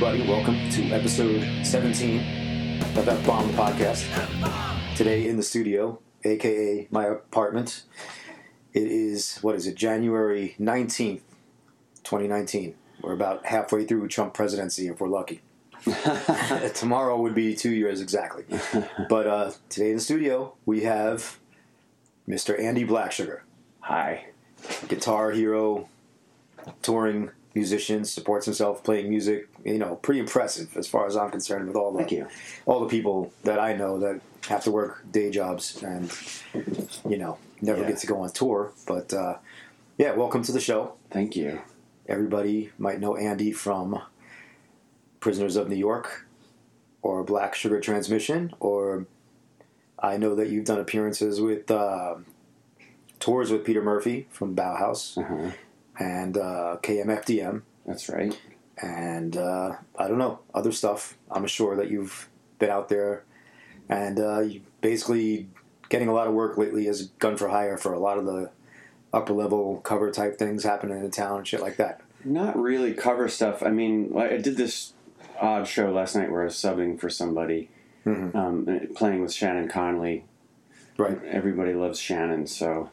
everybody. Welcome to episode 17 of F Bomb Podcast. Today in the studio, aka my apartment, it is, January 19th, 2019. We're about halfway through Trump presidency if we're lucky. Tomorrow would be 2 years exactly. But today in the studio, we have Mr. Andy Blacksugar. Hi. Guitar hero, touring musician, supports himself playing music. You know, pretty impressive as far as I'm concerned with all the people that I know that have to work day jobs and, you know, never get to go on tour. But, yeah, welcome to the show. Thank you. Everybody might know Andy from Prisoners of New York or Black Sugar Transmission, or I know that you've done appearances with tours with Peter Murphy from Bauhaus and KMFDM. That's right. And I don't know, other stuff. I'm sure that you've been out there and basically getting a lot of work lately as gun for hire for a lot of the upper level cover type things happening in town and shit like that. Not really cover stuff. I mean, I did this odd show last night where I was subbing for somebody, playing with Shannon Conley. Right. Everybody loves Shannon, so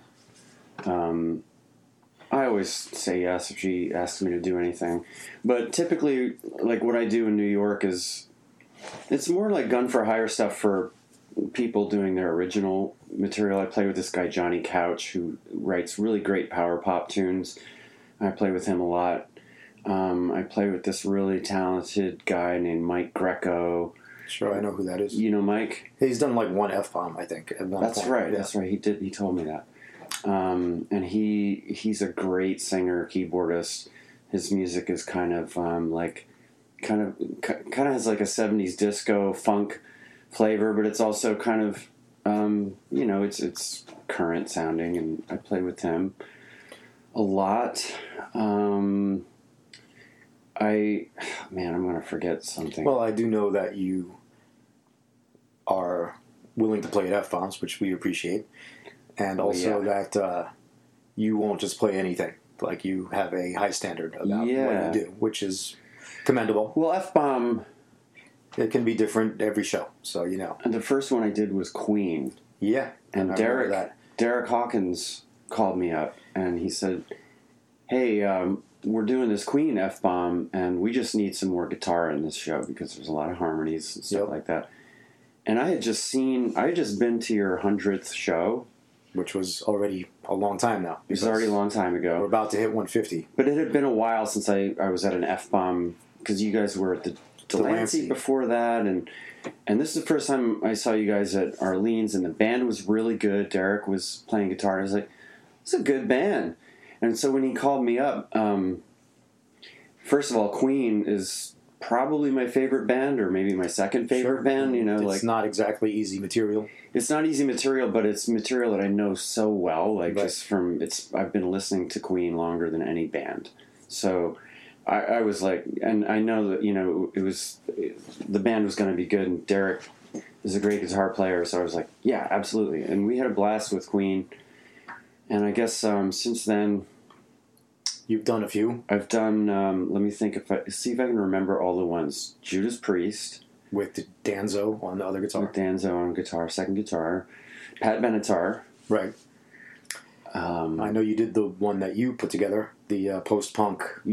I always say yes if she asks me to do anything. But typically, like, what I do in New York is, it's more like gun for hire stuff for people doing their original material. I play with this guy, Johnny Couch, who writes really great power pop tunes. I play with him a lot. I play with this really talented guy named Mike Greco. Sure, I know who that is. You know Mike? He's done like one F-bomb, I think. That's right. He did. He told me that. And he's a great singer, keyboardist. His music is kind of like has like a 70s disco funk flavor, but it's also kind of you know, it's current sounding, and I play with him a lot. I'm going to forget something. Well, I do know that you are willing to play at F-bombs, which we appreciate, and also that you won't just play anything. Like, you have a high standard about what you do, which is commendable. Well, F-bomb, it can be different every show, so you know. And the first one I did was Queen. Yeah. And Derek Hawkins called me up, and he said, hey, we're doing this Queen F-bomb, and we just need some more guitar in this show because there's a lot of harmonies and stuff like that. And I had just been to your 100th show. Which was already a long time now. It was already a long time ago. We're about to hit 150. But it had been a while since I was at an F-bomb, because you guys were at the Delancey before that, and this is the first time I saw you guys at Arlene's, and the band was really good. Derek was playing guitar, and I was like, it's a good band. And so when he called me up, first of all, Queen is probably my favorite band, or maybe my second favorite band. You know, it's not exactly easy material. It's not easy material, but it's material that I know so well. Like, I've been listening to Queen longer than any band. So I was like, and I know that, you know, the band was going to be good, and Derek is a great guitar player, so I was like, yeah, absolutely. And we had a blast with Queen. And I guess since then... You've done a few. I've done, let me think, see if I can remember all the ones. Judas Priest. With Danzo on the other guitar. With Danzo on guitar, second guitar. Pat Benatar. Right. I know you did the one that you put together, the post-punk show.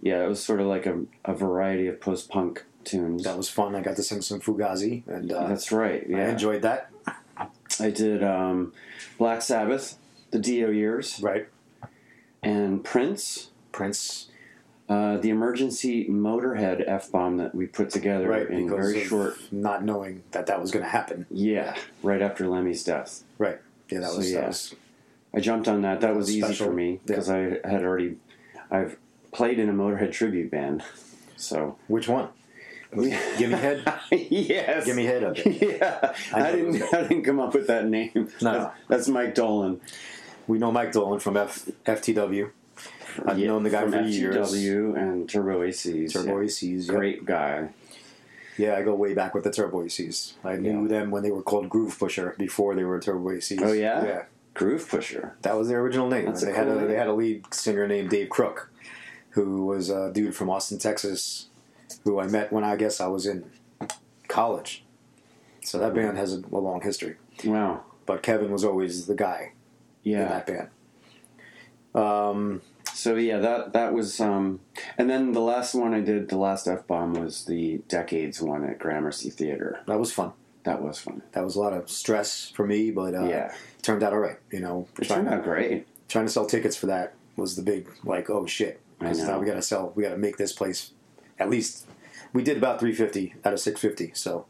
Yeah, it was sort of like a variety of post-punk tunes. That was fun. I got to sing some Fugazi. And, that's right, yeah. I enjoyed that. I did Black Sabbath, the Dio years. Right. And Prince. The emergency Motorhead F-bomb that we put together in very short... Not knowing that was going to happen. Yeah, right after Lemmy's death. Right. Yeah, that was I jumped on that. That was easy for me because I had already... I've played in a Motorhead tribute band, so... Which one? Gimme Head? Yes. Gimme Head, okay. Yeah. I didn't come up with that name. No. That's Mike Dolan. We know Mike Dolan from FTW. I've known the guy for years. FTW and Turbo ACs. Great guy. Yeah, I go way back with the Turbo ACs. I knew them when they were called Groove Pusher, before they were Turbo ACs. Oh, yeah? Yeah. Groove Pusher. That was their original name. They had a lead singer named Dave Crook, who was a dude from Austin, Texas, who I met when I guess I was in college. So that band has a long history. Wow. But Kevin was always the guy in that band. So yeah, that was, and then the last one I did, the last F-bomb, was the Decades one at Gramercy Theater. That was fun. That was fun. That was a lot of stress for me, but it turned out all right. You know, it turned out great. Trying to sell tickets for that was the big, like, oh shit. Because now we got to make this place at least. We did about 350 out of 650, so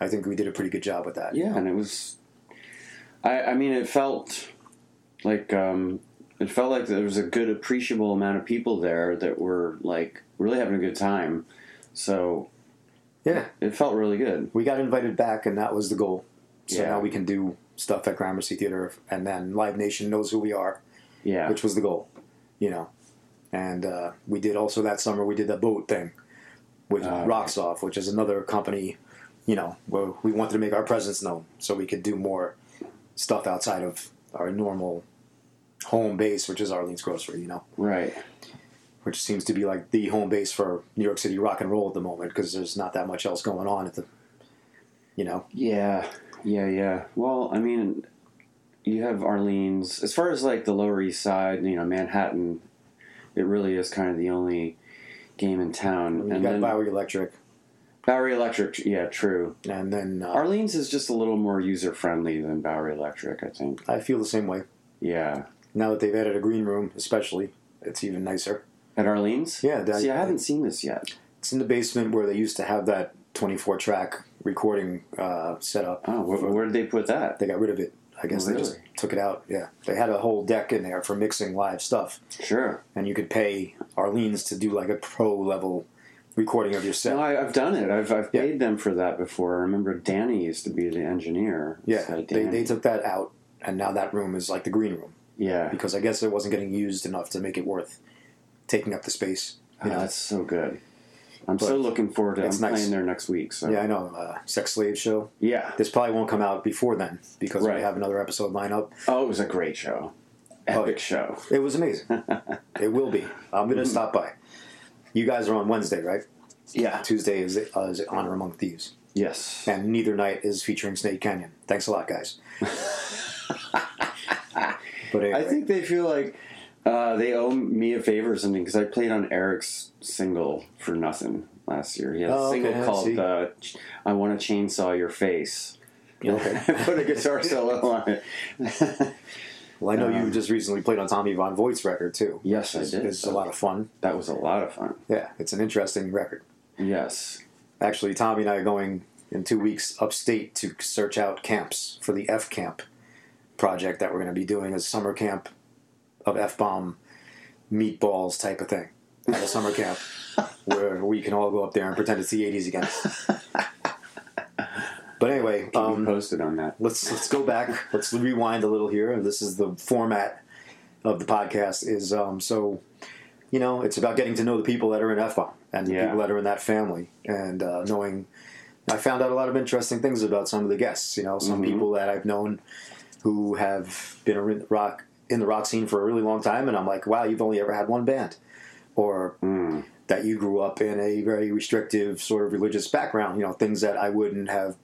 I think we did a pretty good job with that. Yeah, and it was, I mean, it felt like there was a good appreciable amount of people there that were, like, really having a good time. So, yeah. It felt really good. We got invited back, and that was the goal. So now we can do stuff at Gramercy Theater, and then Live Nation knows who we are, which was the goal, you know. And we did also that summer, we did the boat thing with Rocksoft, which is another company, you know, where we wanted to make our presence known so we could do more stuff outside of our normal home base, which is Arlene's Grocery, you know. Right. Which seems to be like the home base for New York City rock and roll at the moment, because there's not that much else going on at the, you know. Yeah. Well, I mean, you have Arlene's, as far as like the Lower East Side, you know, Manhattan, it really is kind of the only game in town. And you got Bowery Electric. Bowery Electric, yeah, true. And then Arlene's is just a little more user-friendly than Bowery Electric, I think. I feel the same way. Yeah. Now that they've added a green room, especially, it's even nicer. At Arlene's? Yeah. See, I haven't seen this yet. It's in the basement where they used to have that 24-track recording set up. Oh, where did they put that? They got rid of it. I guess they just took it out, yeah. They had a whole deck in there for mixing live stuff. Sure. And you could pay Arlene's to do like a pro-level recording of your set. No, I've done it. I've paid them for that before. I remember Danny used to be the engineer. Yeah, they took that out, and now that room is like the green room. Yeah. Because I guess it wasn't getting used enough to make it worth taking up the space. You know? That's so good. I'm so looking forward to it. I'm playing there next week. So. Yeah, I know. Sex Slave show. Yeah. This probably won't come out before then because we have another episode lineup. Oh, it was a great show. Epic show. It was amazing. It will be. I'm going to stop by. You guys are on Wednesday, right? Yeah. Tuesday is Honor Among Thieves. Yes. And Neither Night is featuring Snake Canyon. Thanks a lot, guys. But anyway. I think they feel like they owe me a favor or something because I played on Eric's single for nothing last year. He had a single called I Want to Chainsaw Your Face. Okay. I put a guitar solo on it. Well, I know you just recently played on Tommy Von Voigt's record, too. Yes, I did. It's a lot of fun. That was a lot of fun. Yeah, it's an interesting record. Yes. Actually, Tommy and I are going in 2 weeks upstate to search out camps for the F Camp project that we're going to be doing, a summer camp of F-bomb meatballs type of thing at a summer camp where we can all go up there and pretend it's the 80s again. But anyway, posted on that. Let's go back. Let's rewind a little here. This is the format of the podcast. Is so, you know, it's about getting to know the people that are in F-bomb and the people that are in that family, and knowing. I found out a lot of interesting things about some of the guests. You know, some people that I've known who have been in the rock scene for a really long time, and I'm like, wow, you've only ever had one band, or that you grew up in a very restrictive sort of religious background. You know, things that I wouldn't have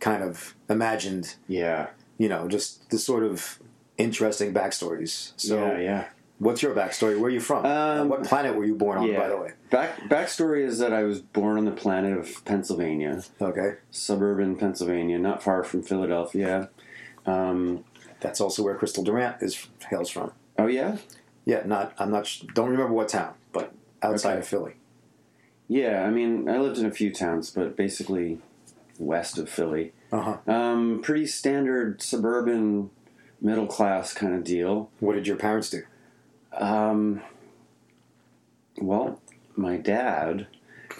kind of imagined. Yeah. You know, just the sort of interesting backstories. So, what's your backstory? Where are you from? What planet were you born on, by the way? Backstory is that I was born on the planet of Pennsylvania. Okay. Suburban Pennsylvania, not far from Philadelphia. That's also where Crystal Durant hails from. Oh, yeah? Yeah, don't remember what town, but outside of Philly. Yeah, I mean, I lived in a few towns, but basically west of Philly. Pretty standard suburban middle class kind of deal. What did your parents do? Well, my dad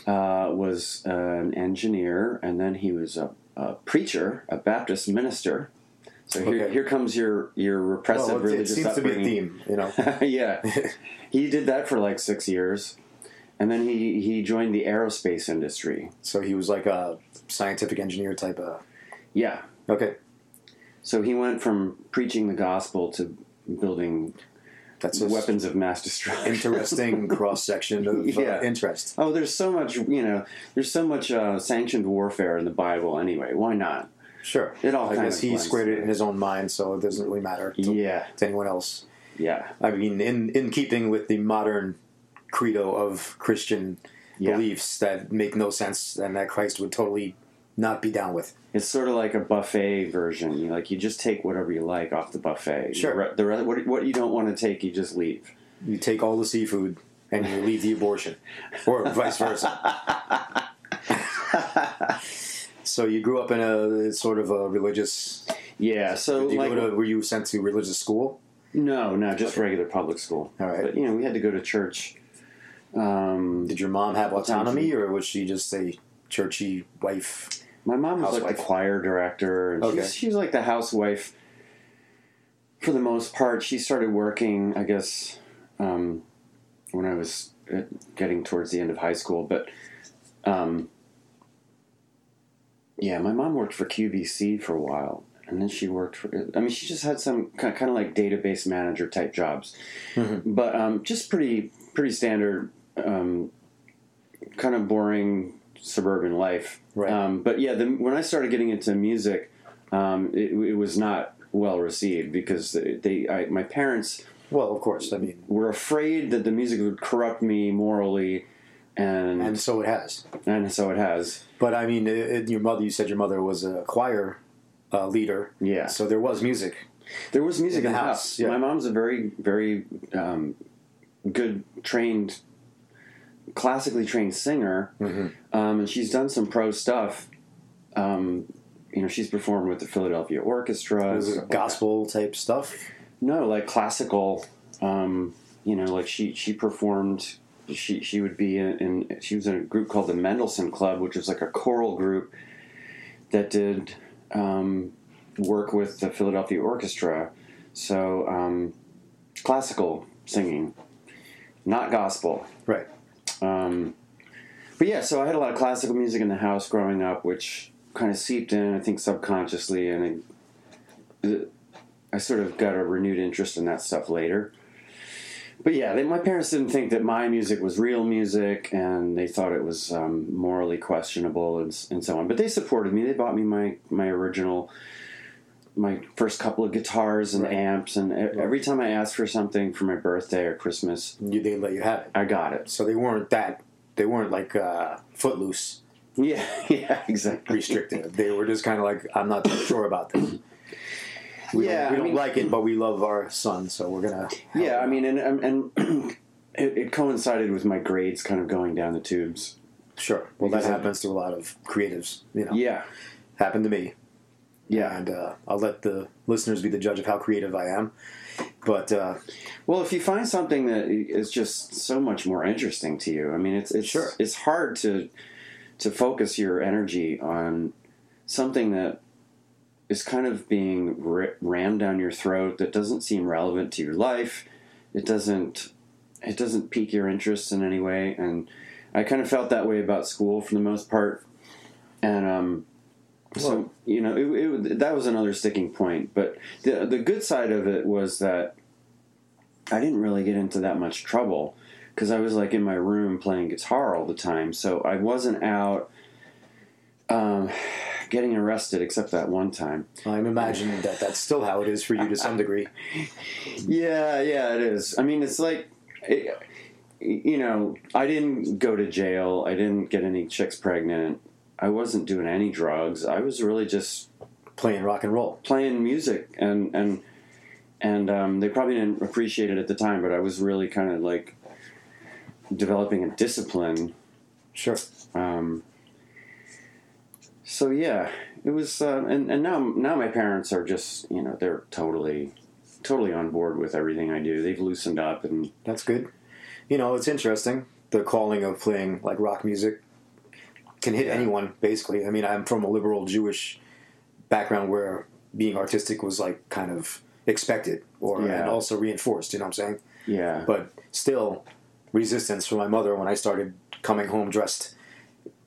was an engineer, and then he was a preacher, a Baptist minister. So here comes your repressive religious upbringing. It seems to be a theme, you know. Yeah. He did that for like 6 years. And then he joined the aerospace industry. So he was like a scientific engineer type of... Yeah. Okay. So he went from preaching the gospel to building That's weapons of mass destruction. Interesting cross section of interest. Oh, there's so much, you know, there's so much sanctioned warfare in the Bible anyway. Why not? Sure. It all kind of he squared it in his own mind, so it doesn't really matter to, to anyone else. Yeah. I mean, in keeping with the modern credo of Christian beliefs that make no sense and that Christ would totally not be down with. It's sort of like a buffet version. You like, you just take whatever you like off the buffet. Sure. What you don't want to take, you just leave. You take all the seafood and you leave the abortion, or vice versa. So you grew up in a sort of a religious. Yeah. So did you were you sent to religious school? No, just regular public school. All right. But you know, we had to go to church. Did your mom have autonomy, or was she just a churchy wife? My mom was like the choir director. And she was like the housewife for the most part. She started working, I guess, when I was getting towards the end of high school. But, my mom worked for QVC for a while. And then she worked for, I mean, she just had some kind of like database manager type jobs. Mm-hmm. But just pretty standard, kind of boring suburban life. Right. But yeah, when I started getting into music, it was not well received because my parents, well, of course, I mean, were afraid that the music would corrupt me morally, and so it has. And so it has. But I mean, your mother, you said your mother was a choir leader. Yeah. So there was music. There was music in the house. Yeah. My mom's a very, very good trained, classically trained singer, and she's done some pro stuff. You know, she's performed with the Philadelphia Orchestra. Was it gospel type stuff? No, like classical. You know, like she performed. She would be in. She was in a group called the Mendelssohn Club, which was like a choral group that did work with the Philadelphia Orchestra. So classical singing, not gospel, right? But yeah, so I had a lot of classical music in the house growing up, which kind of seeped in, I think, subconsciously, and I sort of got a renewed interest in that stuff later. But yeah, my parents didn't think that my music was real music, and they thought it was morally questionable and so on. But they supported me. They bought me my first couple of guitars and amps, and every time I asked for something for my birthday or Christmas, they let you have it. I got it. So they weren't like footloose. Yeah, exactly. Restricted. They were just kind of like, I'm not sure about this. We don't like it, but we love our son, so we're gonna. Yeah, I mean, and it coincided with my grades kind of going down the tubes. Sure. Well, that happens to a lot of creatives. You know. Yeah. Happened to me. Yeah, and I'll let the listeners be the judge of how creative I am. But well, if you find something that is just so much more interesting to you, I mean, it's hard to focus your energy on something that is kind of being rammed down your throat that doesn't seem relevant to your life. It doesn't pique your interest in any way, and I kind of felt that way about school for the most part, and so, you know, that was another sticking point. But the good side of it was that I didn't really get into that much trouble because I was, like, in my room playing guitar all the time. So I wasn't out getting arrested except that one time. I'm imagining that that's still how it is for you to some degree. Yeah, it is. I mean, it's like... you know, I didn't go to jail. I didn't get any chicks pregnant. I wasn't doing any drugs. I was really just playing rock and roll, playing music, and they probably didn't appreciate it at the time, but I was really kind of like developing a discipline. Sure. So yeah, it was, and now my parents are just, you know, they're totally on board with everything I do. They've loosened up, and that's good. You know, it's interesting, the calling of playing like rock music can hit anyone, basically. I mean, I'm from a liberal Jewish background where being artistic was like kind of expected and also reinforced, you know what I'm saying? Yeah. But still, resistance from my mother when I started coming home dressed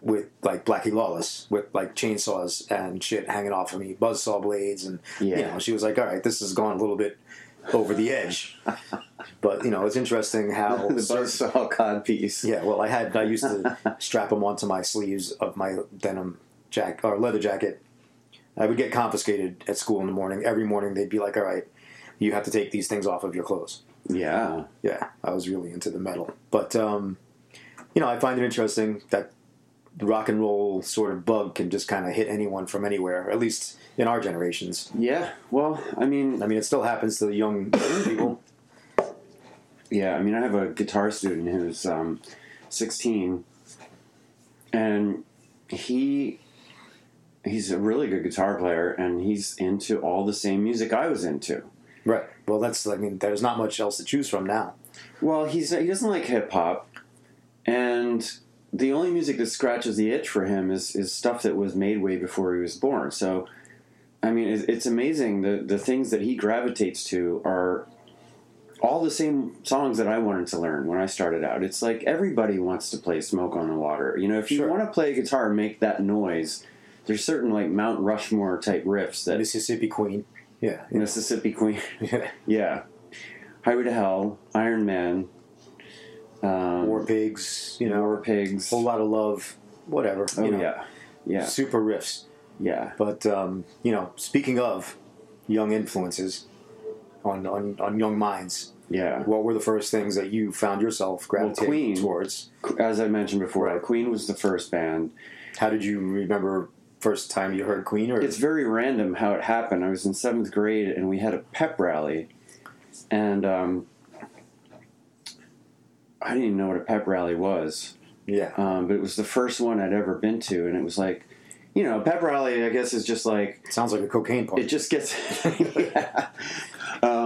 with like Blackie Lawless, with like chainsaws and shit hanging off of me, buzzsaw blades, and you know, she was like, all right, this has gone a little bit over the edge. But, you know, it's interesting how... the buzzsaw codpiece. Yeah, well, I used to strap them onto my sleeves of my denim jacket, or leather jacket. I would get confiscated at school in the morning. Every morning they'd be like, all right, you have to take these things off of your clothes. Yeah. Yeah, I was really into the metal. But, you know, I find it interesting that the rock and roll sort of bug can just kind of hit anyone from anywhere, at least in our generations. Yeah, well, I mean, it still happens to the young people. Yeah, I mean, I have a guitar student who's 16, and he's a really good guitar player, and he's into all the same music I was into. Right. Well, there's not much else to choose from now. Well, he doesn't like hip-hop, and the only music that scratches the itch for him is stuff that was made way before he was born. So, I mean, it's amazing. The things that he gravitates to are... all the same songs that I wanted to learn when I started out. It's like everybody wants to play Smoke on the Water. You know, if you want to play guitar and make that noise, there's certain, like, Mount Rushmore-type riffs that... Mississippi Queen. Yeah. Mississippi Queen. Yeah. Yeah. Highway to Hell, Iron Man. War Pigs, you know. War Pigs. Whole Lot of Love, whatever. Oh, you know, yeah. Yeah. Super riffs. Yeah. But, you know, speaking of young influences... On young minds. Yeah. What were the first things that you found yourself gravitating towards? As I mentioned before, right. Queen was the first band. How did you remember first time you heard Queen? Or? It's very random how it happened. I was in 7th grade, and we had a pep rally. And I didn't even know what a pep rally was. Yeah. But it was the first one I'd ever been to, and it was like, you know, pep rally, I guess, is just like... sounds like a cocaine party. It just gets... yeah.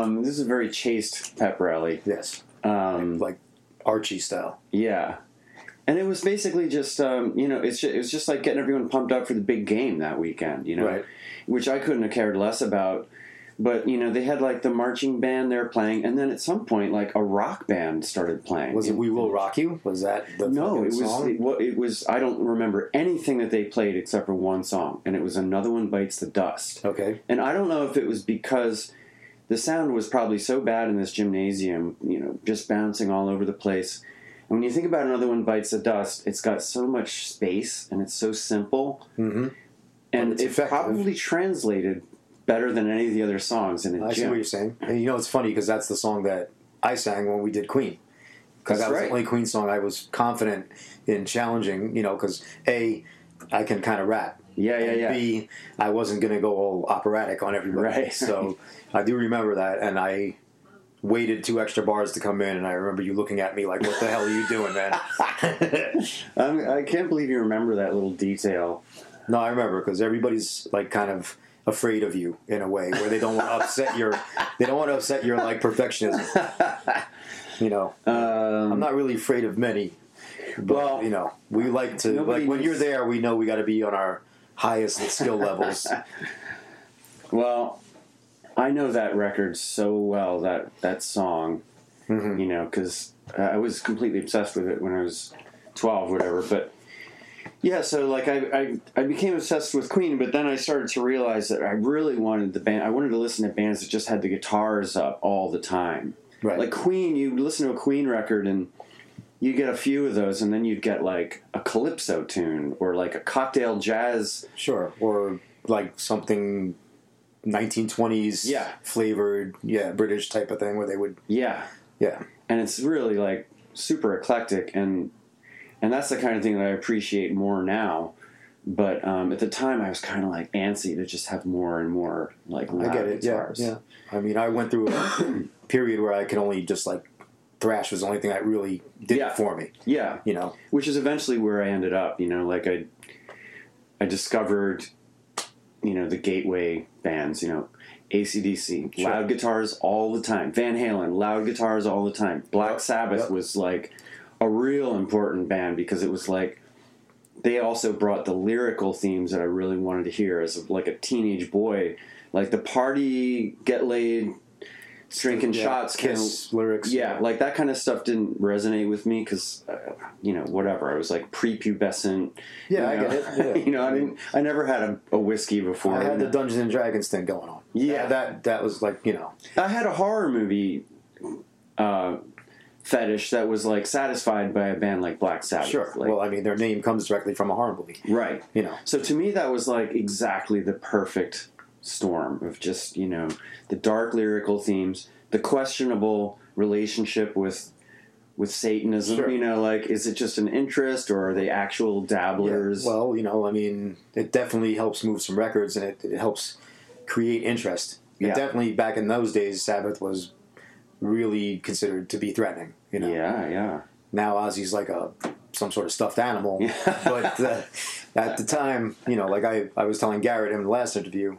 This is a very chaste pep rally. Yes. Like Archie style. Yeah. And it was basically just, you know, it was just like getting everyone pumped up for the big game that weekend, you know, right. Which I couldn't have cared less about. But, you know, they had like the marching band they were playing. And then at some point, like a rock band started playing. Was it We Will Rock You? Was that the song? It was, I don't remember anything that they played except for one song. And it was Another One Bites the Dust. Okay. And I don't know if it was because... the sound was probably so bad in this gymnasium, you know, just bouncing all over the place. And when you think about Another One Bites the Dust, it's got so much space and it's so simple. Mm-hmm. And it probably translated better than any of the other songs in a gym. I see what you're saying. And you know, it's funny because that's the song that I sang when we did Queen. Because that was the only Queen song I was confident in challenging, you know, because A, I can kind of rap. Yeah, yeah, yeah. And B, I wasn't going to go all operatic on everybody. Right. So I do remember that, and I waited 2 extra bars to come in, and I remember you looking at me like, what the hell are you doing, man? I can't believe you remember that little detail. No, I remember, because everybody's like kind of afraid of you in a way, where they don't want to upset your, like, perfectionism. You know, I'm not really afraid of many, but, well, you know, we like to, like, when you're there, we know we got to be on our highest skill levels. Well, I know that record so well, that song, mm-hmm. You know, because I was completely obsessed with it when I was 12, whatever. But yeah, so like I became obsessed with Queen, but then I started to realize that I really wanted the band. I wanted to listen to bands that just had the guitars up all the time. Right. Like Queen, you listen to a Queen record and you get a few of those, and then you'd get like a calypso tune or like a cocktail jazz. Sure, or like something 1920s flavored, British type of thing where they would... Yeah. Yeah. And it's really like super eclectic, and that's the kind of thing that I appreciate more now. But at the time, I was kind of like antsy to just have more and more like loud guitars. Yeah, yeah. I mean, I went through a period where I could only just like... thrash was the only thing that really did it for me. Yeah. You know? Which is eventually where I ended up, you know, like I discovered, you know, the gateway bands, you know, AC/DC, loud guitars all the time. Van Halen, loud guitars all the time. Black Sabbath was like a real important band because it was like they also brought the lyrical themes that I really wanted to hear as like a teenage boy. Like the party, get laid, drinking shots, kiss lyrics, like that kind of stuff didn't resonate with me because, you know, whatever. I was like prepubescent. Yeah, you know? I get it. Yeah. You know, I never had a whiskey before. I had the Dungeons and Dragons thing going on. Yeah, that was like, you know, I had a horror movie fetish that was like satisfied by a band like Black Sabbath. Sure. Like, well, I mean, their name comes directly from a horror movie. Right. You know. So to me, that was like exactly the perfect storm of just, you know, the dark lyrical themes, the questionable relationship with Satanism, sure. You know, like, is it just an interest or are they actual dabblers? Yeah. Well, you know, I mean, it definitely helps move some records and it helps create interest. Yeah. It definitely, back in those days, Sabbath was really considered to be threatening, you know? Yeah, yeah. Now Ozzy's like some sort of stuffed animal, but at the time, you know, like I was telling Garrett in the last interview,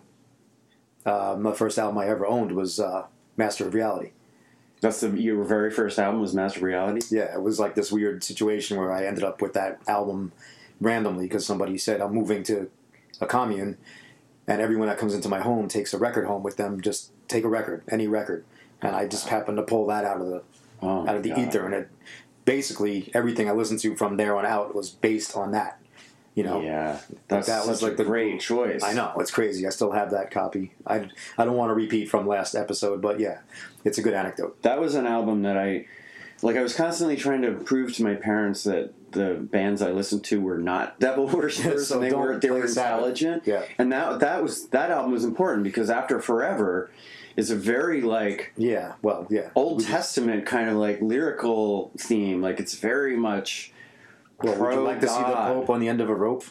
my first album I ever owned was Master of Reality. That's your very first album was Master of Reality? Yeah, it was like this weird situation where I ended up with that album randomly because somebody said, I'm moving to a commune, and everyone that comes into my home takes a record home with them, just take a record, any record. And I just happened to pull that out of the ether, and it basically everything I listened to from there on out was based on that. You know, yeah, that was like the great choice. I know, it's crazy. I still have that copy. I don't want to repeat from last episode, but yeah, it's a good anecdote. That was an album that I was constantly trying to prove to my parents that the bands I listened to were not devil worshippers. So they were intelligent. Yeah, and that album was important because after Forever. It's a very, like... Yeah, well, yeah. Old Testament kind of, like, lyrical theme. Like, it's very much pro-God. Would you like to see the Pope on the end of a rope?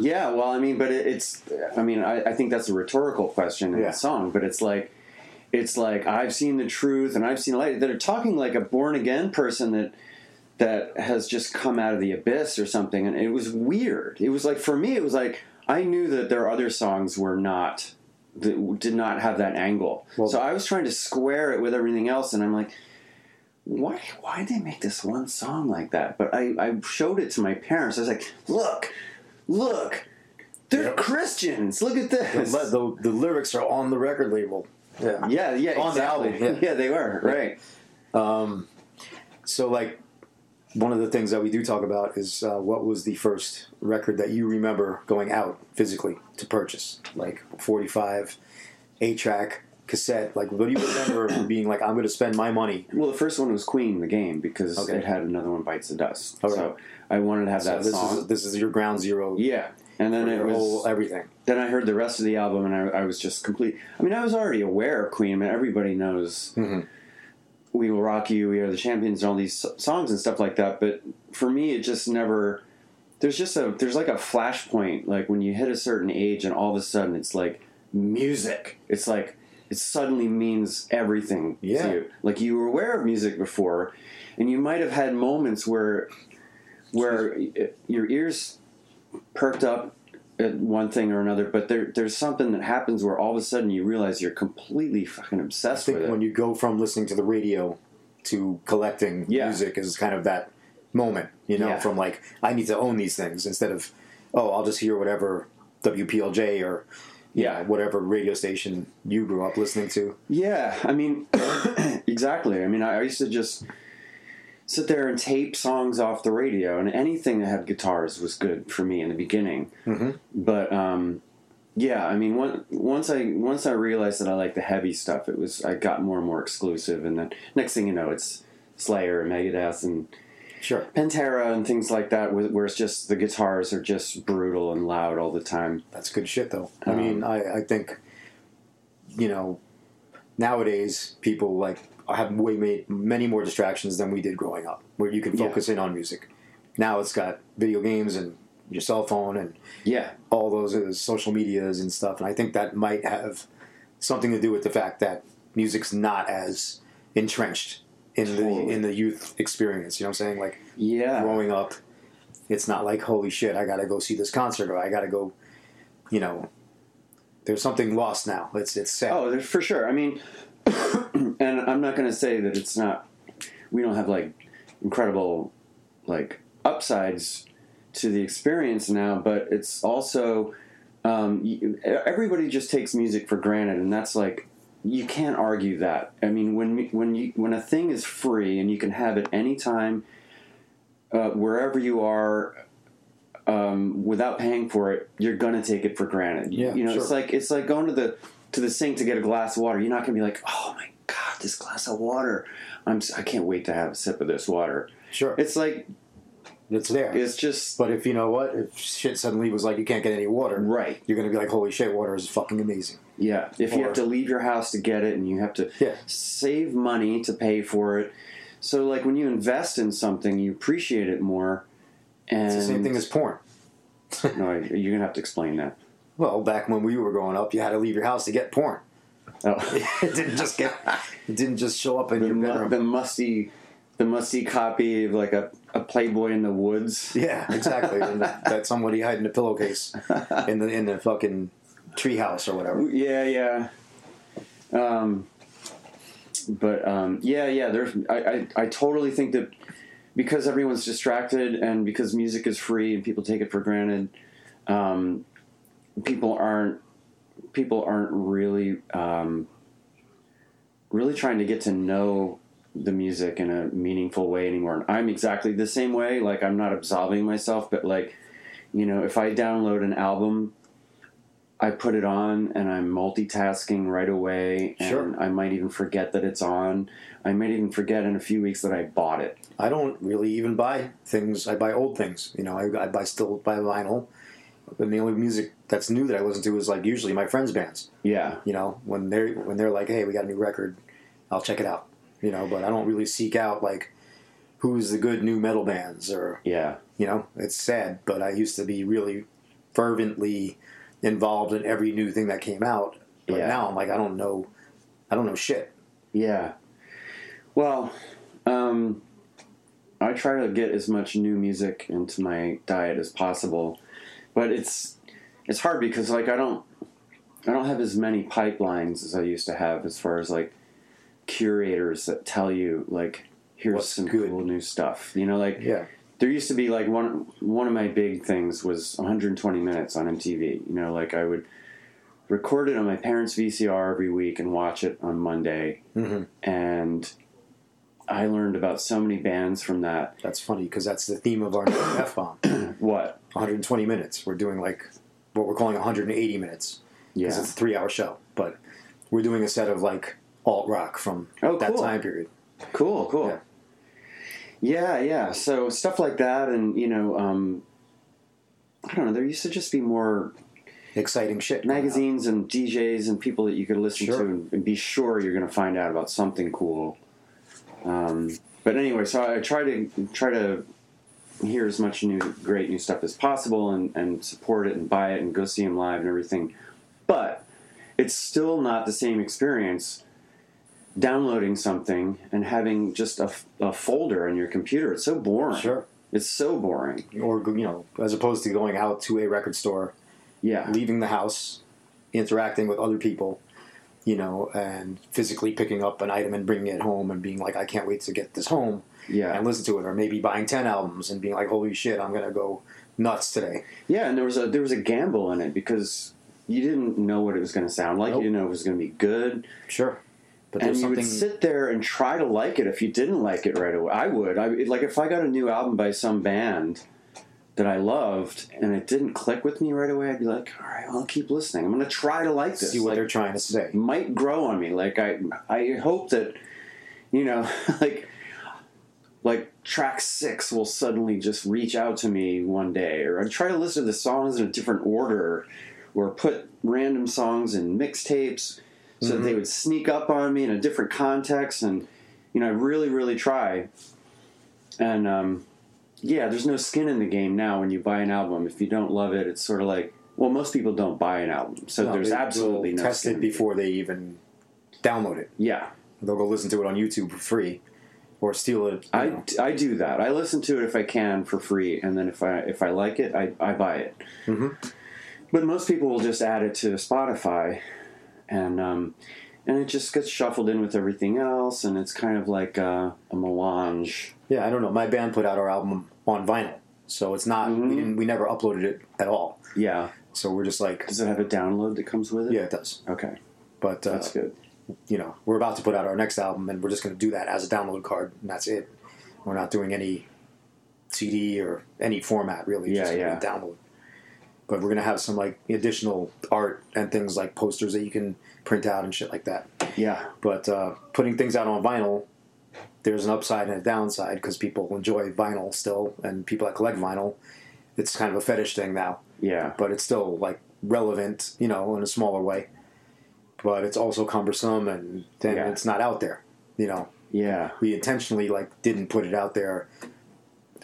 Yeah, well, I mean, but it's... I mean, I think that's a rhetorical question in the song, but it's like... It's like, I've seen the truth and I've seen the light. They're talking like a born-again person that has just come out of the abyss or something, and it was weird. It was like, for me, it was like, I knew that their other songs were not... that did not have that angle. Well, so I was trying to square it with everything else, and I'm like, why did they make this one song like that? But I showed it to my parents. I was like, look, they're Christians. Look at this. The lyrics are on the record label. Yeah, yeah, yeah, on exactly. The album. Yeah. Yeah, they were, right. So, like, one of the things that we do talk about is what was the first record that you remember going out physically to purchase? Like 45, 8-track, cassette. Like, what do you remember being like, I'm going to spend my money? Well, the first one was Queen, The Game, because it had Another One Bites the Dust. Right. So I wanted to have that song. This is your ground zero. Yeah. And then it was... whole everything. Then I heard the rest of the album, and I was just complete... I mean, I was already aware of Queen. I mean, everybody knows... Mm-hmm. We Will Rock You, We Are the Champions, and all these songs and stuff like that. But for me, it just never, there's like a flashpoint, like when you hit a certain age and all of a sudden it's like music. It's like, it suddenly means everything to you. Like you were aware of music before, and you might have had moments where your ears perked up at one thing or another, but there's something that happens where all of a sudden you realize you're completely fucking obsessed with it. I think when you go from listening to the radio to collecting music is kind of that moment, you know, from like, I need to own these things instead of, oh, I'll just hear whatever WPLJ or you know, whatever radio station you grew up listening to. Yeah, I mean, exactly. I mean, I used to just... sit there and tape songs off the radio, and anything that had guitars was good for me in the beginning. Mm-hmm. But yeah, I mean, once I realized that I liked the heavy stuff, I got more and more exclusive, and then next thing you know, it's Slayer and Megadeth and Pantera and things like that, where it's just the guitars are just brutal and loud all the time. That's good shit, though. I mean, I think, you know, nowadays people like. I have many more distractions than we did growing up, where you can focus in on music. Now it's got video games and your cell phone and all those social medias and stuff. And I think that might have something to do with the fact that music's not as entrenched in the youth experience. You know what I'm saying? Like growing up, it's not like, holy shit, I got to go see this concert or I got to go, you know, there's something lost now. It's sad. Oh, for sure. I mean... And I'm not going to say that it's not, we don't have like incredible like upsides to the experience now, but it's also, everybody just takes music for granted, and that's like, you can't argue that. I mean, when a thing is free and you can have it anytime, wherever you are, without paying for it, you're going to take it for granted. Yeah, you know, it's like going to the sink to get a glass of water. You're not going to be like, oh my God, this glass of water. I can't wait to have a sip of this water. Sure. It's like... It's there. It's just... But if you know what? If shit suddenly was like, you can't get any water. Right. You're going to be like, holy shit, water is fucking amazing. Yeah. If you have to leave your house to get it and you have to save money to pay for it. So, like, when you invest in something, you appreciate it more. And it's the same thing as porn. No, you're going to have to explain that. Well, back when we were growing up, you had to leave your house to get porn. Oh. It didn't just show up in your bedroom. The musty copy of like a Playboy in the woods. Yeah, exactly. That somebody hid in a pillowcase in the fucking treehouse or whatever. Yeah, yeah. But there's I totally think that because everyone's distracted and because music is free and people take it for granted, people aren't really really trying to get to know the music in a meaningful way anymore. And I'm exactly the same way. Like, I'm not absolving myself, but like, you know, if I download an album, I put it on and I'm multitasking right away. And sure. I might even forget that it's on. I might even forget in a few weeks that I bought it. I don't really even buy things. I buy old things. You know, I still buy vinyl. And the only music that's new that I listen to is like usually my friends' bands. Yeah. You know, when they're like, hey, we got a new record, I'll check it out. You know, but I don't really seek out, like, who's the good new metal bands or, yeah, you know, it's sad, but I used to be really fervently involved in every new thing that came out. But now I'm like, I don't know shit. Yeah. Well, I try to get as much new music into my diet as possible, but it's hard because, like, I don't have as many pipelines as I used to have as far as, like, curators that tell you, like, here's what's some good, cool new stuff, you know, like, yeah. There used to be, like, one of my big things was 120 minutes on MTV, you know, like, I would record it on my parents' VCR every week and watch it on Monday, mm-hmm. And I learned about so many bands from that. That's funny, because that's the theme of our F-bomb. What? 120 minutes. We're doing, like, what we're calling 180 minutes, because it's a 3-hour show, but we're doing a set of, like, alt rock from that time period. Cool. Yeah. So stuff like that, and, you know, I don't know, there used to just be more exciting shit. Magazines and DJs and people that you could listen to and be sure you're going to find out about something cool. But anyway, so I try to hear as much great new stuff as possible and support it and buy it and go see them live and everything. But it's still not the same experience downloading something and having just a folder on your computer. It's so boring. Sure. It's so boring. Or, you know, as opposed to going out to a record store, leaving the house, interacting with other people, you know, and physically picking up an item and bringing it home and being like, I can't wait to get this home and listen to it. Or maybe buying 10 albums and being like, holy shit, I'm going to go nuts today. Yeah, and there was a gamble in it because you didn't know what it was going to sound like. Nope. You didn't know it was going to be good. Sure. But and you would sit there and try to like it if you didn't like it right away. I would. Like, if I got a new album by some band that I loved and it didn't click with me right away, I'd be like, all right, well, I'll keep listening. I'm going to try to like this. See what, like, they're trying to say. Might grow on me. Like, I hope that, you know, like track 6 will suddenly just reach out to me one day. Or I'd try to listen to the songs in a different order or put random songs in mixtapes so that they would sneak up on me in a different context. And, you know, I really, really try. And, there's no skin in the game now when you buy an album. If you don't love it, it's sort of like, well, most people don't buy an album. So there's absolutely no skin. They'll test it before they even download it. Yeah. They'll go listen to it on YouTube for free or steal it. I do that. I listen to it if I can for free. And then if I like it, I buy it. Mm-hmm. But most people will just add it to Spotify. And it just gets shuffled in with everything else, and it's kind of like a melange. Yeah, I don't know. My band put out our album on vinyl, so it's not. Mm-hmm. We never uploaded it at all. Yeah. So we're just like. Does it have a download that comes with it? Yeah, it does. Okay. But that's good. You know, we're about to put out our next album, and we're just going to do that as a download card, and that's it. We're not doing any CD or any format really. Yeah, just a download. But we're going to have some, like, additional art and things like posters that you can print out and shit like that. Yeah. But putting things out on vinyl, there's an upside and a downside because people enjoy vinyl still, and people that collect vinyl, it's kind of a fetish thing now. Yeah. But it's still, like, relevant, you know, in a smaller way. But it's also cumbersome, and then it's not out there, you know. Yeah. We intentionally, like, didn't put it out there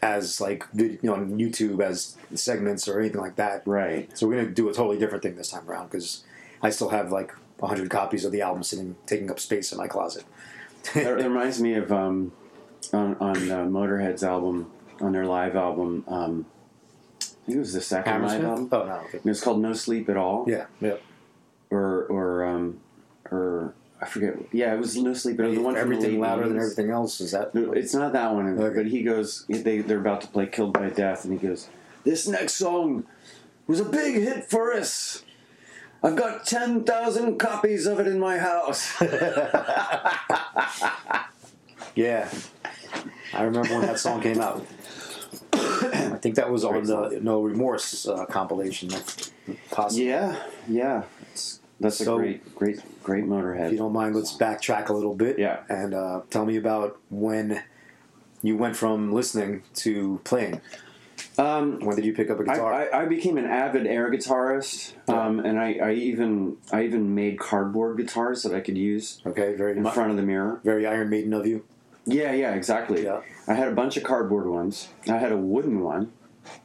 as, like, you know, on YouTube as segments or anything like that. Right. So we're going to do a totally different thing this time around because I still have, like, 100 copies of the album sitting, taking up space in my closet. That reminds me of, on Motorhead's album, on their live album, I think it was the second live album. Oh, no. Okay. It was called No Sleep at All. Yeah. Yep. Or I forget. Yeah, it was No Sleep at All. The one from Everything Louder Than Everything Else. Is that? No, it's not that one. Okay. But he goes, they're about to play Killed by Death, and he goes, "This next song was a big hit for us. I've got 10,000 copies of it in my house." Yeah. I remember when that song came out. I think that was on the No Remorse compilation. Possibly. Yeah, yeah. That's so, a great Motorhead. If you don't mind, let's backtrack a little bit. Yeah. And tell me about when you went from listening to playing. When did you pick up a guitar? I became an avid air guitarist, and I even made cardboard guitars that I could use. Okay, very in front of the mirror. Very Iron Maiden of you. Yeah, yeah, exactly. Yeah. I had a bunch of cardboard ones. I had a wooden one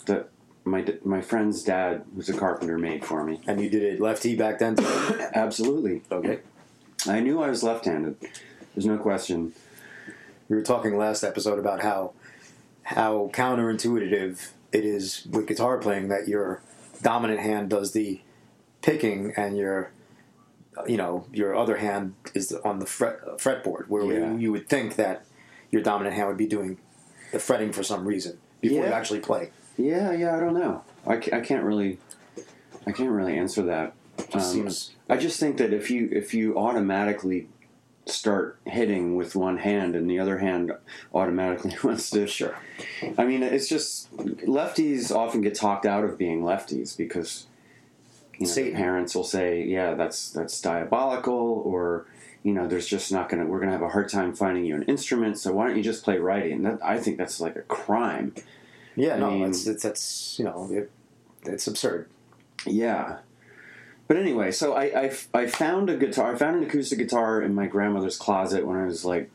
that my friend's dad was a carpenter made for me. And you did it lefty back then? Absolutely. Okay. I knew I was left-handed. There's no question. We were talking last episode about how counterintuitive it is with guitar playing that your dominant hand does the picking and your other hand is on the fretboard, where you would think that your dominant hand would be doing the fretting for some reason before you actually play. Yeah, yeah, I don't know. I can't really answer that. I just think that if you automatically start hitting with one hand and the other hand automatically wants to... Sure. I mean, it's just... Lefties often get talked out of being lefties because... You know, parents will say, "Yeah, that's diabolical," or, you know, "There's just not gonna. We're gonna have a hard time finding you an instrument. So why don't you just play righty?" And that, I think that's like a crime. Yeah, I mean, it's you know, it's absurd. Yeah, but anyway, so I found a guitar. I found an acoustic guitar in my grandmother's closet when I was like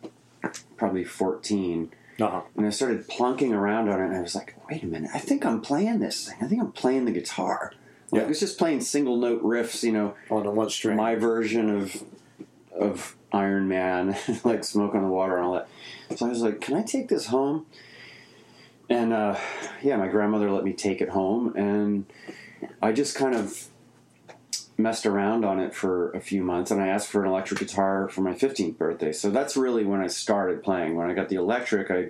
probably 14. Uh-huh. And I started plunking around on it, and I was like, "Wait a minute! I think I'm playing this thing. I think I'm playing the guitar." Yeah. Like, it was just playing single note riffs, you know, on the one string. My version of Iron Man, like Smoke on the Water and all that. So I was like, "Can I take this home?" And my grandmother let me take it home, and I just kind of messed around on it for a few months. And I asked for an electric guitar for my 15th birthday. So that's really when I started playing. When I got the electric, I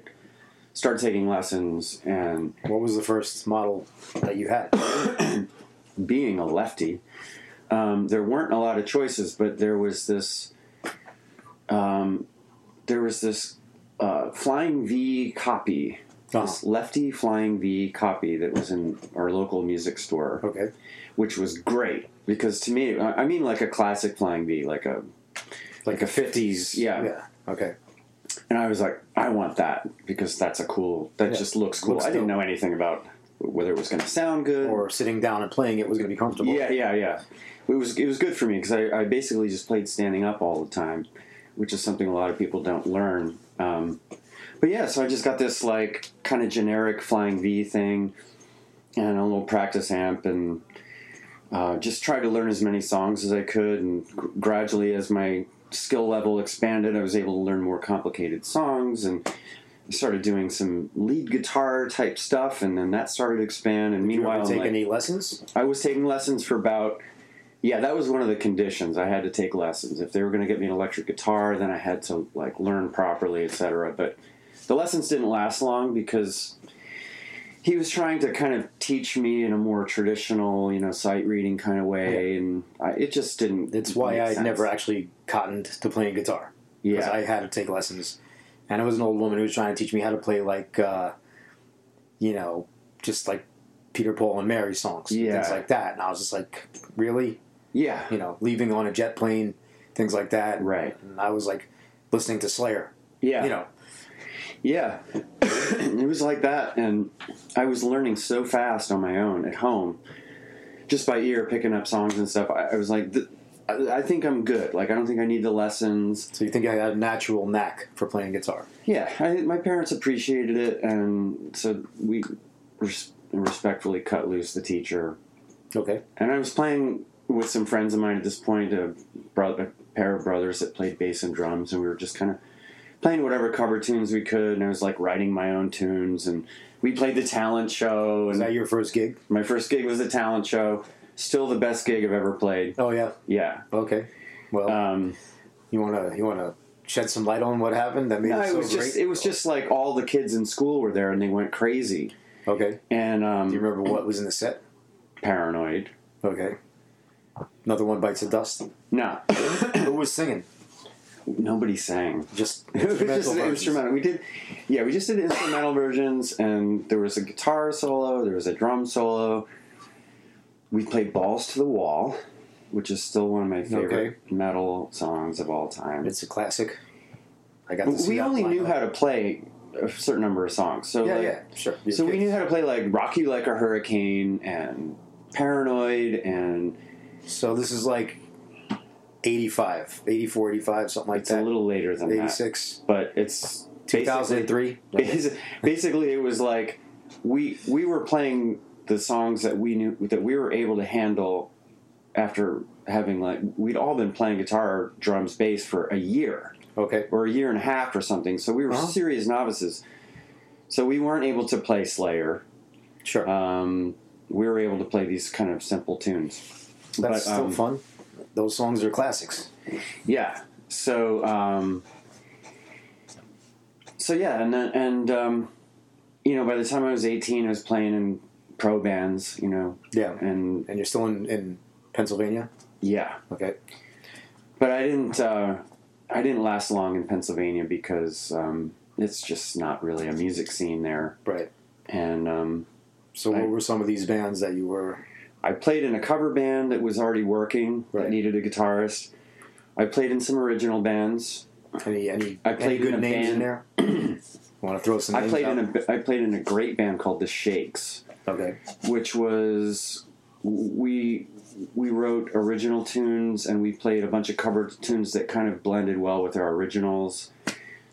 started taking lessons. And what was the first model that you had? Being a lefty, there weren't a lot of choices, but there was this Flying V copy, this lefty Flying V copy that was in our local music store. Okay, which was great because to me, I mean, like a classic Flying V, like a 50s, yeah. Okay. And I was like, I want that because that just looks cool. I didn't know anything about whether it was going to sound good or sitting down and playing it was going to be comfortable. Yeah. It was good for me because I basically just played standing up all the time, which is something a lot of people don't learn. So I just got this like kind of generic Flying V thing and a little practice amp and just tried to learn as many songs as I could. And gradually, as my skill level expanded, I was able to learn more complicated songs and started doing some lead guitar type stuff, and then that started to expand. And meanwhile, did you ever take any lessons? I was taking lessons for about... Yeah, that was one of the conditions. I had to take lessons. If they were going to get me an electric guitar, then I had to like learn properly, etc. But the lessons didn't last long because he was trying to kind of teach me in a more traditional, you know, sight reading kind of way, and it just didn't... It's why I never actually cottoned to playing guitar. Yeah, because I had to take lessons. And it was an old woman who was trying to teach me how to play, like, just like Peter, Paul, and Mary songs, yeah, things like that. And I was just like, really? Yeah. You know, Leaving on a Jet Plane, things like that. Right. And I was like listening to Slayer. Yeah. You know. Yeah. It was like that. And I was learning so fast on my own at home, just by ear, picking up songs and stuff. I was like, I think I'm good. Like, I don't think I need the lessons. So you think I got a natural knack for playing guitar? Yeah. My parents appreciated it, and so we respectfully cut loose the teacher. Okay. And I was playing with some friends of mine at this point, a pair of brothers that played bass and drums, and we were just kind of playing whatever cover tunes we could, and I was, like, writing my own tunes, and we played the talent show. And was that your first gig? My first gig was the talent show. Still the best gig I've ever played. Oh, yeah? Yeah. Okay. Well, you wanna shed some light on what happened that made it so great? It was just like all the kids in school were there, and they went crazy. Okay. And do you remember what was in the set? Paranoid. Okay. Another One Bites the Dust? No. Who was singing? Nobody sang. Just instrumental. We just did instrumental versions, and there was a guitar solo, there was a drum solo. We played Balls to the Wall, which is still one of my favorite metal songs of all time. It's a classic. I got to see that. We only knew how to play a certain number of songs. So sure. So we knew how to play like Rock You Like a Hurricane and Paranoid, and so this is like 85, 84, 85, something like that. It's a little later than 86, but it's 2003. Basically, it was like we were playing the songs that we knew, that we were able to handle after having, like, we'd all been playing guitar, drums, bass for a year. Okay. Or a year and a half or something. So we were serious novices. So we weren't able to play Slayer. Sure. We were able to play these kind of simple tunes. That's still fun. Those songs are classics. Yeah. So, you know, by the time I was 18, I was playing in pro bands, you know. Yeah. And you're still in Pennsylvania? Yeah. Okay. But I didn't last long in Pennsylvania because it's just not really a music scene there. Right. And so what were some of these bands that you were... I played in a cover band that was already working, that needed a guitarist. I played in some original bands. Any good names in there? Want to throw some names I played in a great band called The Shakes. Okay. Which was, we wrote original tunes, and we played a bunch of cover tunes that kind of blended well with our originals.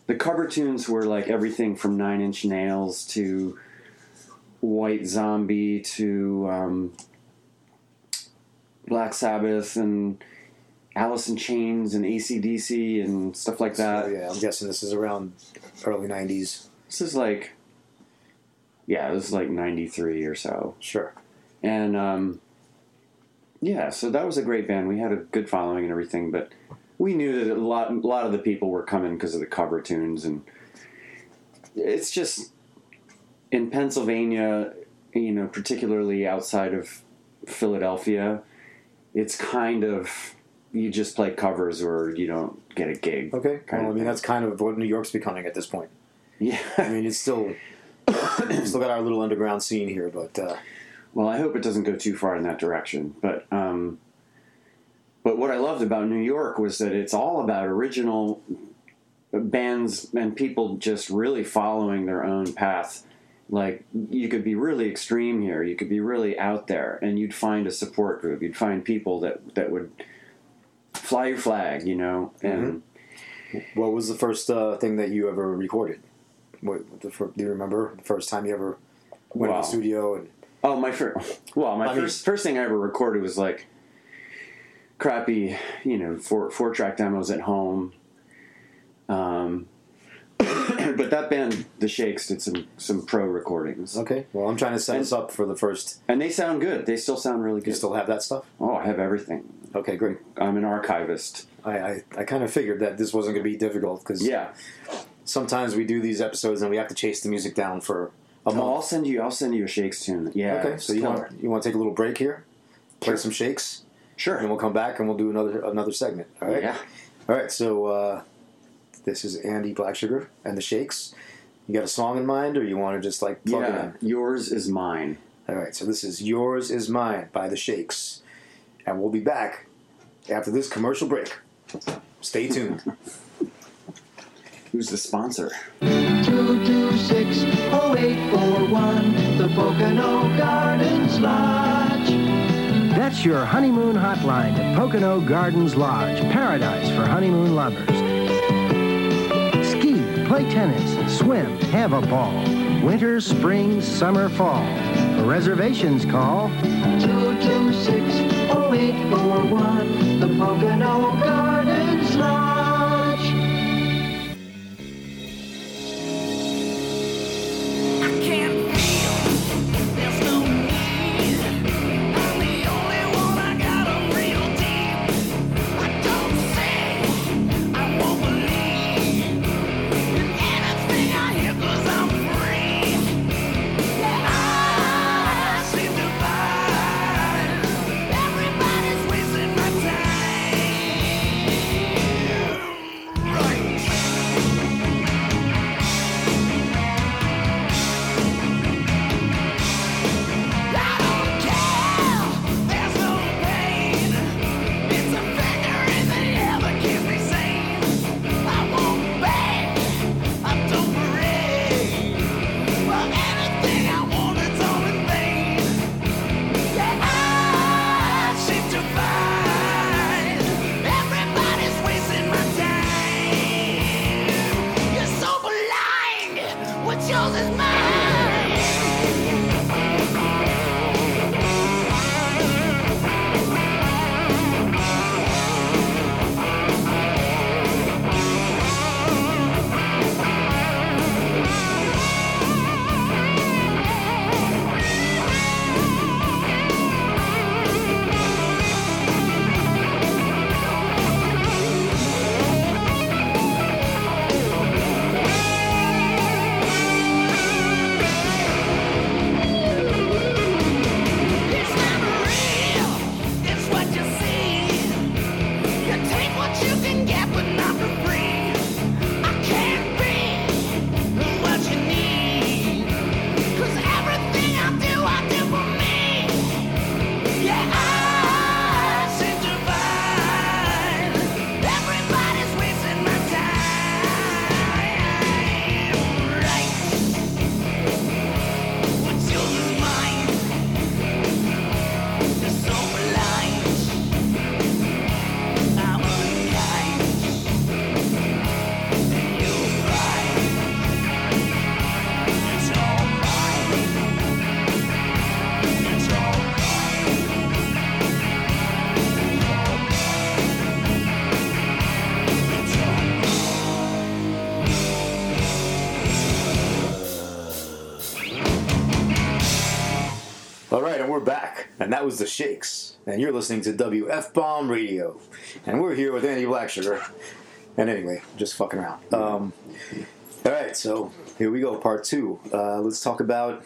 The cover tunes were like everything from Nine Inch Nails to White Zombie to Black Sabbath and Alice in Chains and AC/DC and stuff like that. So, yeah, I'm guessing this is around early 90s. This is like... Yeah, it was like 93 or so. Sure. And, so that was a great band. We had a good following and everything, but we knew that a lot of the people were coming because of the cover tunes. And it's just, in Pennsylvania, you know, particularly outside of Philadelphia, it's kind of, you just play covers or you don't get a gig. Okay. That's kind of what New York's becoming at this point. Yeah. I mean, it's still... We've still got our little underground scene here, but I hope it doesn't go too far in that direction. But what I loved about New York was that it's all about original bands and people just really following their own path. Like, you could be really extreme here, you could be really out there, and you'd find a support group. You'd find people that would fly your flag, you know. And what was the first thing that you ever recorded? Do you remember the first time you ever went to the studio? My first thing I ever recorded was like crappy, you know, four-track demos at home. But that band, The Shakes, did some pro recordings. Okay. Well, I'm trying to set us up for the first. And they sound good. They still sound really good. You still have that stuff? Oh, I have everything. Okay, great. I'm an archivist. I kind of figured that this wasn't going to be difficult because... Yeah. Sometimes we do these episodes and we have to chase the music down for a month. I'll send you a Shakes tune. Yeah. Okay. So you want to take a little break here, play some Shakes. Sure. And we'll come back and we'll do another segment. All right. Yeah. All right. So this is Andy Blacksugar and The Shakes. You got a song in mind, or you want to just like plug it in? Yours Is Mine. All right, so this is Yours Is Mine by The Shakes. And we'll be back after this commercial break. Stay tuned. Who's the sponsor? 226-0841, the Pocono Gardens Lodge. That's your honeymoon hotline at Pocono Gardens Lodge, paradise for honeymoon lovers. Ski, play tennis, swim, have a ball. Winter, spring, summer, fall. For reservations, call 226-0841, the Pocono Gardens Lodge. And that was The Shakes, and you're listening to WF-Bomb Radio, and we're here with Andy Blacksugar, and anyway, just fucking around. All right, so here we go, part two. Let's talk about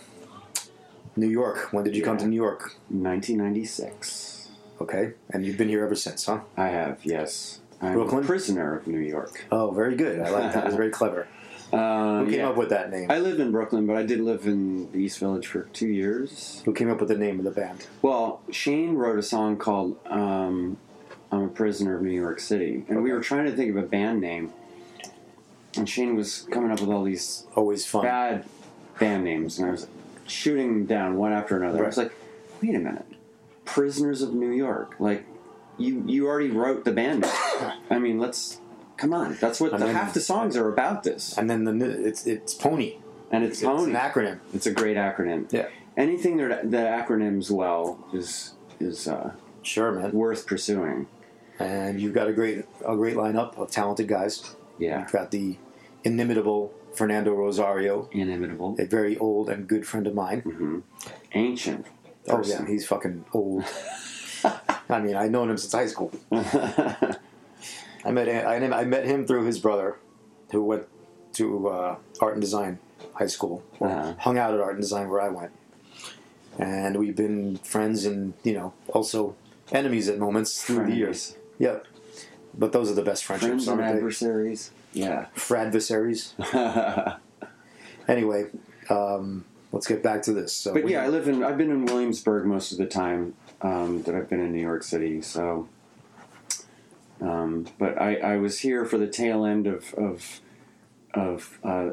New York. When did you come to New York? 1996. Okay, and you've been here ever since, huh? I have, yes. I'm Brooklyn? A prisoner of New York. Oh, very good. I like that. It was very clever. Who came up with that name? I live in Brooklyn, but I did live in the East Village for 2 years. Who came up with the name of the band? Well, Shane wrote a song called I'm a Prisoner of New York City. And we were trying to think of a band name. And Shane was coming up with all these bad band names. And I was shooting them down one after another. Right. I was like, wait a minute. Prisoners of New York. Like, you already wrote the band name. I mean, let's... Come on, that's what half the songs are about. This, and then it's Pony, and it's Pony. It's an acronym. It's a great acronym. Yeah, anything that acronyms well is sure, man, worth pursuing. And you've got a great lineup of talented guys. Yeah, you've got the inimitable Fernando Rosario, a very old and good friend of mine, ancient. Person. Oh yeah, he's fucking old. I mean, I've known him since high school. I met him through his brother, who went to Art and Design High School, or hung out at Art and Design where I went, and we've been friends and also enemies at moments through the years. Yep, but those are the best friendships. Friends and adversaries. Yeah, fradversaries. Anyway, let's get back to this. So, but yeah, I've been in Williamsburg most of the time that I've been in New York City. So, but I was here for the tail end of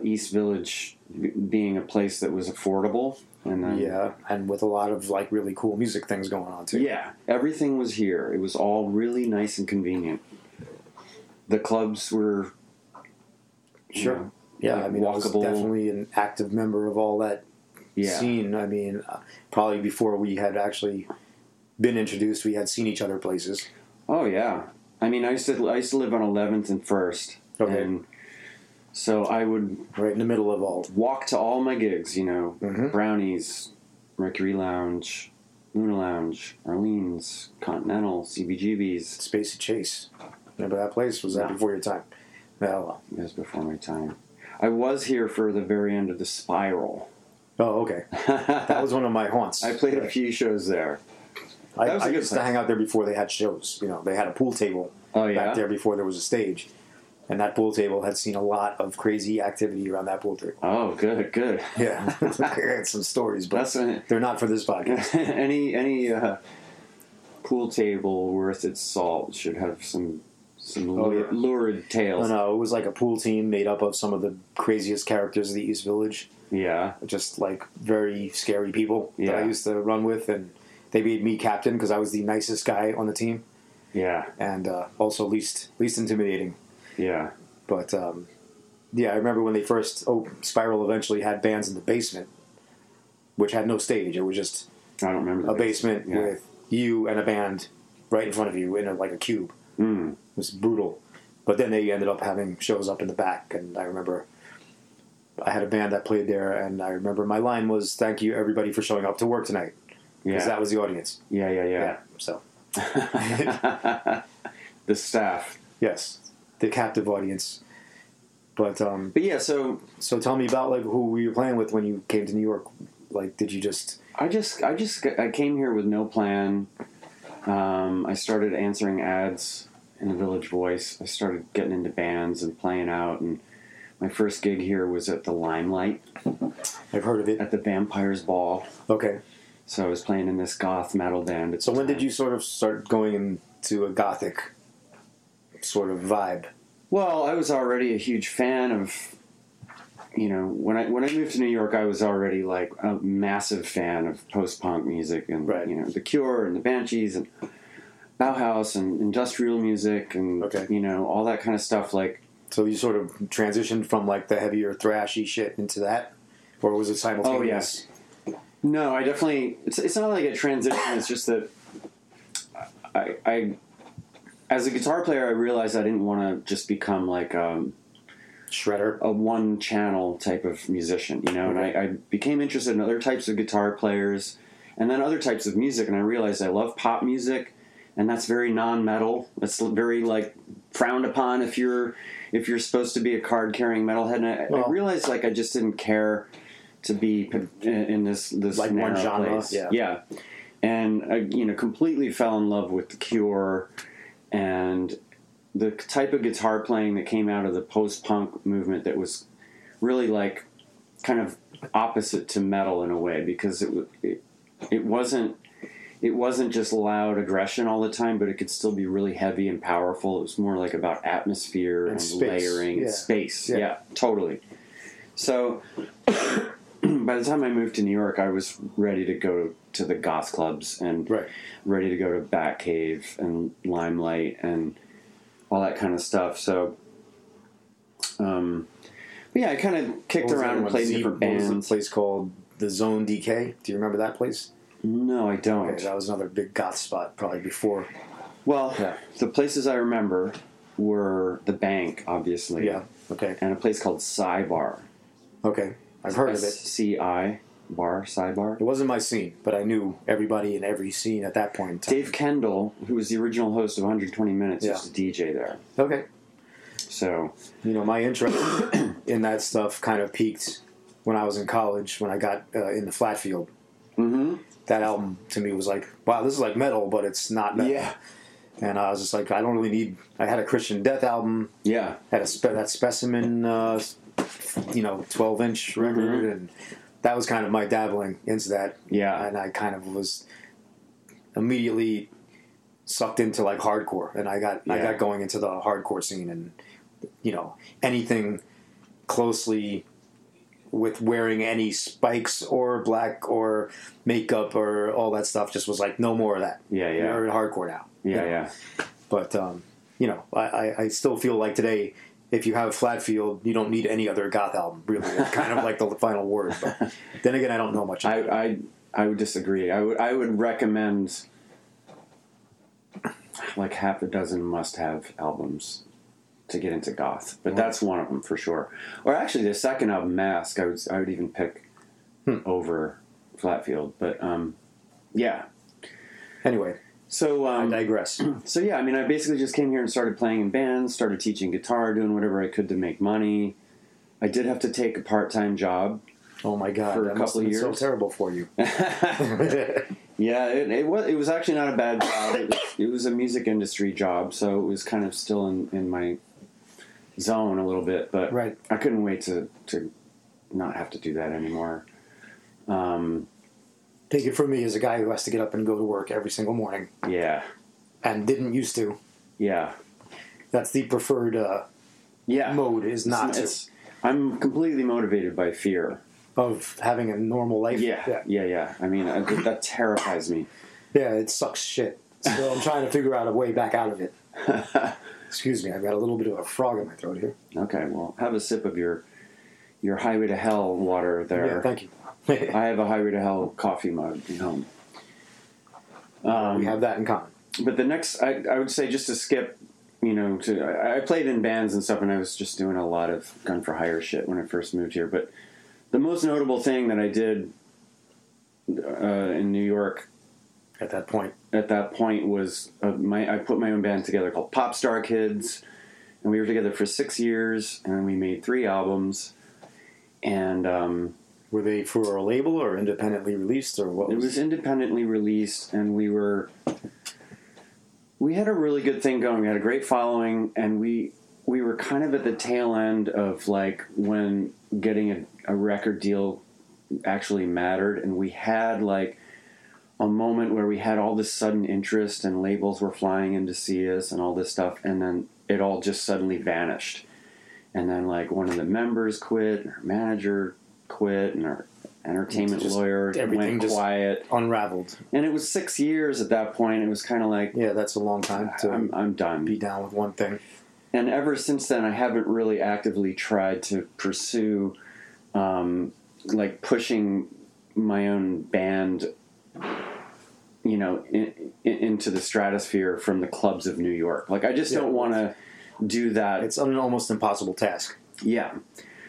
East Village being a place that was affordable. And then, yeah, and with a lot of like really cool music things going on too. Yeah, everything was here. It was all really nice and convenient. The clubs were sure. You know, yeah, like I mean, walkable. I was definitely an active member of all that scene. I mean, probably before we had actually been introduced, we had seen each other places. Oh yeah, I mean, I used to live on 11th and 1st, okay. And so I would right in the middle of all walk to all my gigs. You know, mm-hmm. Brownies, Mercury Lounge, Luna Lounge, Arlene's, Continental, CBGB's, Spacey Chase. Remember that place? Was that before your time? No, it was before my time. I was here for the very end of the Spiral. Oh, okay. That was one of my haunts. I played a few shows there. I used to hang out there before they had shows. You know, they had a pool table back there before there was a stage. And that pool table had seen a lot of crazy activity around that pool table. Oh, good. Yeah. I had some stories, but they're not for this podcast. Any pool table worth its salt should have some lurid tales. No, it was like a pool team made up of some of the craziest characters of the East Village. Yeah. Just like very scary people that I used to run with. And they made me captain because I was the nicest guy on the team. Yeah. And also least intimidating. Yeah. But, I remember when they first... Spiral eventually had bands in the basement, which had no stage. It was just a basement with you and a band right in front of you in like a cube. Mm. It was brutal. But then they ended up having shows up in the back, and I remember I had a band that played there, and I remember my line was, "Thank you, everybody, for showing up to work tonight." Because that was the audience. Yeah. So. The staff. Yes. The captive audience. But yeah, so tell me about like who were you playing with when you came to New York? Like, did you just... I came here with no plan. I started answering ads in the Village Voice. I started getting into bands and playing out, and my first gig here was at the Limelight. I've heard of it. At the Vampires Ball. Okay. So I was playing in this goth metal band. So when did you sort of start going into a gothic sort of vibe? Well, I was already a huge fan of, you know, when I moved to New York, I was already like a massive fan of post-punk music and, you know, The Cure and The Banshees and Bauhaus and industrial music and, you know, all that kind of stuff. Like, so you sort of transitioned from like the heavier thrashy shit into that, or was it simultaneous? Oh, yes. No, I definitely, it's not like a transition. It's just that I as a guitar player, I realized I didn't want to just become like shredder, a one channel type of musician, you know. And I became interested in other types of guitar players and then other types of music, and I realized I love pop music, and that's very non-metal. That's very like frowned upon if you're supposed to be a card carrying metalhead. And I realized like I just didn't care to be in this like narrow one genre place. Yeah. And I, you know, completely fell in love with The Cure and the type of guitar playing that came out of the post-punk movement that was really like kind of opposite to metal in a way, because it wasn't just loud aggression all the time, but it could still be really heavy and powerful. It was more like about atmosphere and space. Layering space. Yeah, totally. So by the time I moved to New York, I was ready to go to the goth clubs and ready to go to Batcave and Limelight and all that kind of stuff. So, but yeah, I kind of kicked around and played different bands. There was a place called the Zone DK. Do you remember that place? No, I don't. Okay, that was another big goth spot, probably before. Well, the places I remember were the Bank, obviously. Yeah. Okay. And a place called Sidebar. Okay, I've heard of it. SCI Bar, Sidebar. It wasn't my scene, but I knew everybody in every scene at that point in time. Dave Kendall, who was the original host of 120 Minutes, used to DJ there. Okay. So, you know, my interest in that stuff kind of peaked when I was in college, when I got in the Flatfield. Mm-hmm. That album to me was like, wow, this is like metal, but it's not metal. Yeah. And I was just like, I don't really need... I had a Christian Death album. Yeah. Had that Specimen, 12-inch record, and that was kind of my dabbling into that. Yeah. And I kind of was immediately sucked into like hardcore, and I got going into the hardcore scene, and you know, anything closely with wearing any spikes or black or makeup or all that stuff just was like, no more of that. Yeah, yeah. We're hardcore now. Yeah, you know? Yeah. But you know, I still feel like today, if you have Flatfield, you don't need any other goth album, really. It's kind of like the final word. But then again, I don't know much about it. I would disagree. I would recommend like half a dozen must-have albums to get into goth, but that's one of them for sure. Or actually, the second album, Mask, I would even pick over Flatfield. But yeah. Anyway. So I digress. So yeah, I mean, I basically just came here and started playing in bands, started teaching guitar, doing whatever I could to make money. I did have to take a part-time job. Oh my God, for a couple of years. So terrible for you. Yeah, it was actually not a bad job. It was a music industry job, so it was kind of still in my zone a little bit. But right. I couldn't wait to not have to do that anymore. Take it from me as a guy who has to get up and go to work every single morning. Yeah. And didn't used to. Yeah. That's the preferred mode is not to. I'm completely motivated by fear. Of having a normal life? Yeah. I mean, that terrifies me. Yeah, it sucks shit. So I'm trying to figure out a way back out of it. Excuse me, I've got a little bit of a frog in my throat here. Okay, well, have a sip of your Highway to Hell water there. Yeah, thank you. I have a Highway to Hell coffee mug at home. We have that in common. But the next, I would say, just to skip, you know, I played in bands and stuff, and I was just doing a lot of gun for hire shit when I first moved here. But the most notable thing that I did in New York at that point was I put my own band together called Pop Star Kids, and we were together for 6 years, and we made 3 albums. And were they for a label or independently released, or what? It was independently released, and we had a really good thing going. We had a great following, and we were kind of at the tail end of like when getting a record deal actually mattered, and we had like a moment where we had all this sudden interest, and labels were flying in to see us and all this stuff, and then it all just suddenly vanished. And then like one of the members quit, and our manager quit, and our entertainment lawyer went quiet, unraveled. And it was 6 years at that point. It was kind of like, yeah, that's a long time to I'm done. Be down with one thing. And ever since then, I haven't really actively tried to pursue, like, pushing my own band, you know, into the stratosphere from the clubs of New York. Like, I just don't want to do that. It's an almost impossible task. Yeah.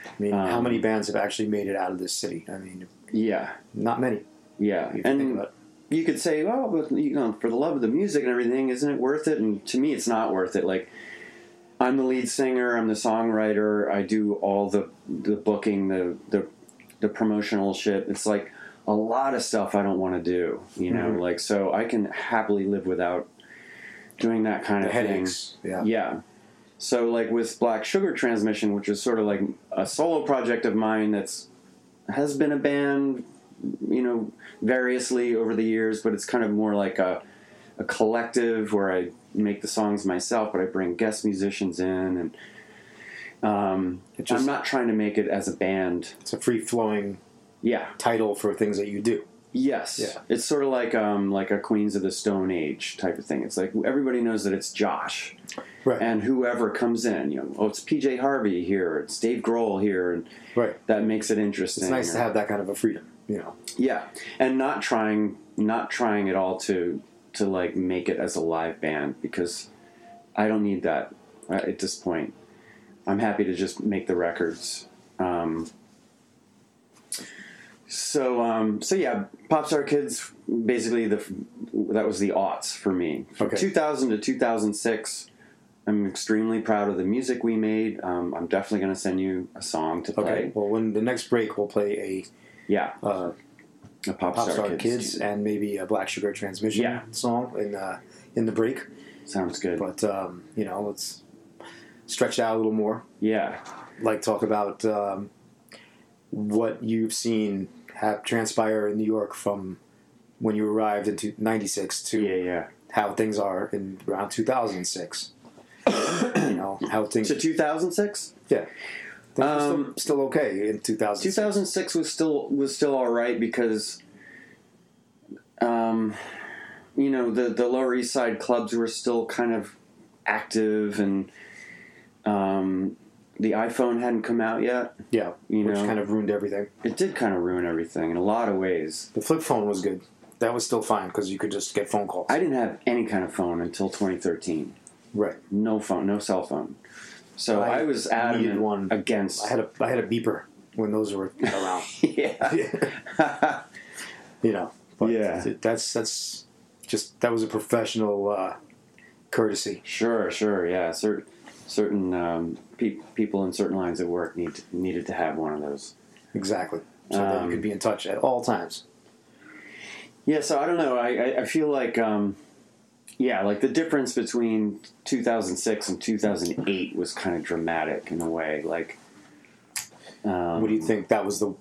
I mean, how many bands have actually made it out of this city? I mean, yeah, not many. Yeah. And you could say, well, but, you know, for the love of the music and everything, isn't it worth it? And to me, it's not worth it. Like, I'm the lead singer, I'm the songwriter, I do all the booking, the promotional shit. It's like a lot of stuff I don't want to do, you know, like, so I can happily live without doing that kind of headaches. Thing. Yeah. So like with Black Sugar Transmission, which is sort of like a solo project of mine has been a band, you know, variously over the years, but it's kind of more like a collective where I make the songs myself, but I bring guest musicians in, and I'm not trying to make it as a band. It's a free-flowing title for things that you do. Yes. Yeah. It's sort of like a Queens of the Stone Age type of thing. It's like everybody knows that it's Josh. Right. And whoever comes in, you know, it's PJ Harvey here, it's Dave Grohl here, and that makes it interesting. It's nice to have that kind of a freedom, you know. Yeah. And not trying at all to like make it as a live band, because I don't need that at this point. I'm happy to just make the records. So yeah, Popstar Kids, basically that was the aughts for me. From 2000 to 2006, I'm extremely proud of the music we made. I'm definitely going to send you a song to play. Okay, well, when the next break, we'll play a Pop Star Kids and maybe a Black Sugar Transmission song in the break. Sounds good. But, you know, let's stretch out a little more. Yeah. Like talk about what you've seen transpire in New York from when you arrived in 96 to how things are in around 2006. You know, how things... So 2006? Yeah. Things were still okay in 2006. 2006 was still all right because, you know, the Lower East Side clubs were still kind of active, and the iPhone hadn't come out yet. Yeah, which kind of ruined everything. It did kind of ruin everything in a lot of ways. The flip phone was good. That was still fine because you could just get phone calls. I didn't have any kind of phone until 2013. Right. No phone, no cell phone. So I was adamant against... I had a beeper when those were around. Yeah. You know. But yeah. That's just... That was a professional courtesy. Sure, yeah. Certain people in certain lines of work needed to have one of those. Exactly. So that you could be in touch at all times. Yeah, so I don't know. I feel like... the difference between 2006 and 2008 was kind of dramatic in a way. Like, what do you think? That was the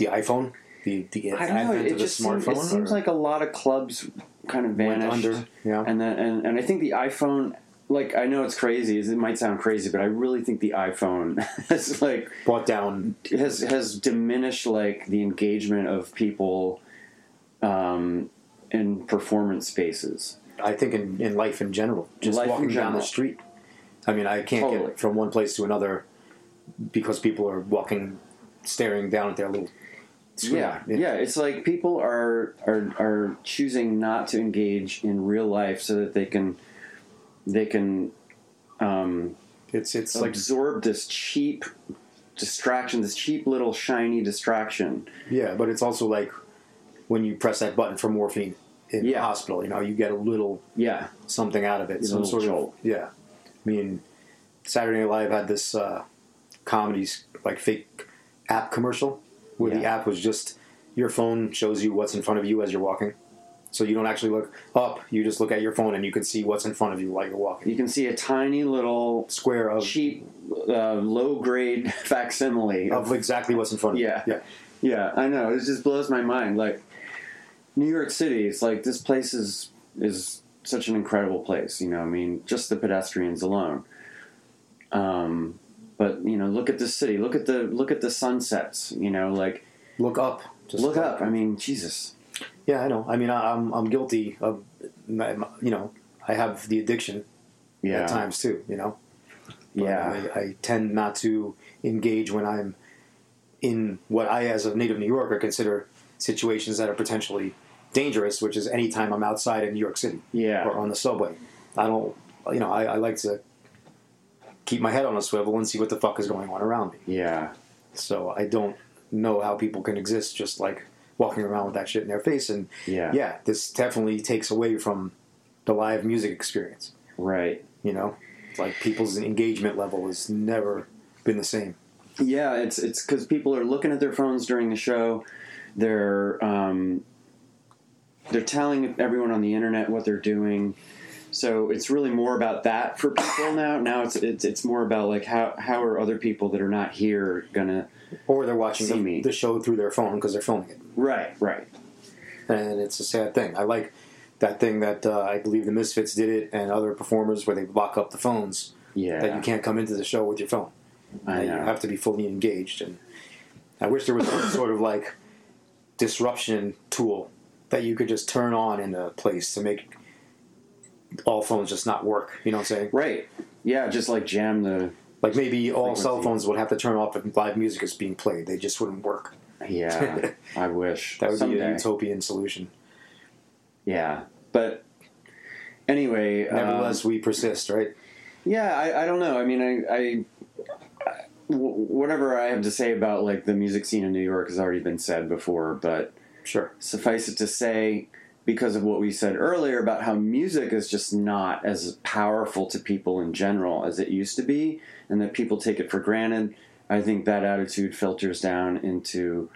iPhone? The I don't know. It just smartphone? It seems like a lot of clubs kind of vanished. Went under, yeah. And I think the iPhone, like, I know it's crazy. It might sound crazy, but I really think the iPhone has, like... Brought down. Has diminished, like, the engagement of people in performance spaces. I think in life in general, just life walking down the street. I mean, I can't get from one place to another because people are walking, staring down at their little screen. Yeah. It's like people are choosing not to engage in real life so that they can. It's absorb like, this cheap distraction, this cheap little shiny distraction. Yeah, but it's also like when you press that button for morphine. In the hospital, you know, you get a little something out of it. Some sort jolt. Of I mean, Saturday Night Live had this comedies like fake app commercial where the app was just your phone shows you what's in front of you as you're walking, so you don't actually look up. You just look at your phone and you can see what's in front of you while you're walking. You can see a tiny little square of cheap, low grade facsimile of exactly what's in front of you. Yeah. I know. It just blows my mind. Like. New York City, it's like this place is such an incredible place, you know. I mean, just the pedestrians alone. But you know, look at the city. Look at the sunsets. You know, like look up. Just look up. I mean, Jesus. Yeah, I know. I mean, I'm guilty of, you know, I have the addiction at times too. You know. But I tend not to engage when I'm in what I, as a native New Yorker, consider situations that are potentially dangerous, which is any time I'm outside in New York City or on the subway. I don't, you know, I like to keep my head on a swivel and see what the fuck is going on around me. Yeah. So I don't know how people can exist just like walking around with that shit in their face. And this definitely takes away from the live music experience. Right. You know, like people's engagement level has never been the same. Yeah, it's 'cause people are looking at their phones during the show. They're telling everyone on the internet what they're doing, so it's really more about that for people now. Now it's more about like how are other people that are not here gonna or they're watching the show through their phone because they're filming it. Right. And it's a sad thing. I like that thing that I believe the Misfits did it and other performers where they lock up the phones. Yeah, that you can't come into the show with your phone. I know. You have to be fully engaged, and I wish there was some sort of like disruption tool that you could just turn on in a place to make all phones just not work. You know what I'm saying? Right. Yeah, just like jam the... Like maybe all cell phones would have to turn off if live music is being played. They just wouldn't work. Yeah, I wish. That would be a utopian solution. Yeah, but anyway... Nevertheless, we persist, right? Yeah, I don't know. I mean, whatever I have to say about like the music scene in New York has already been said before, but sure. Suffice it to say, because of what we said earlier about how music is just not as powerful to people in general as it used to be, and that people take it for granted, I think that attitude filters down into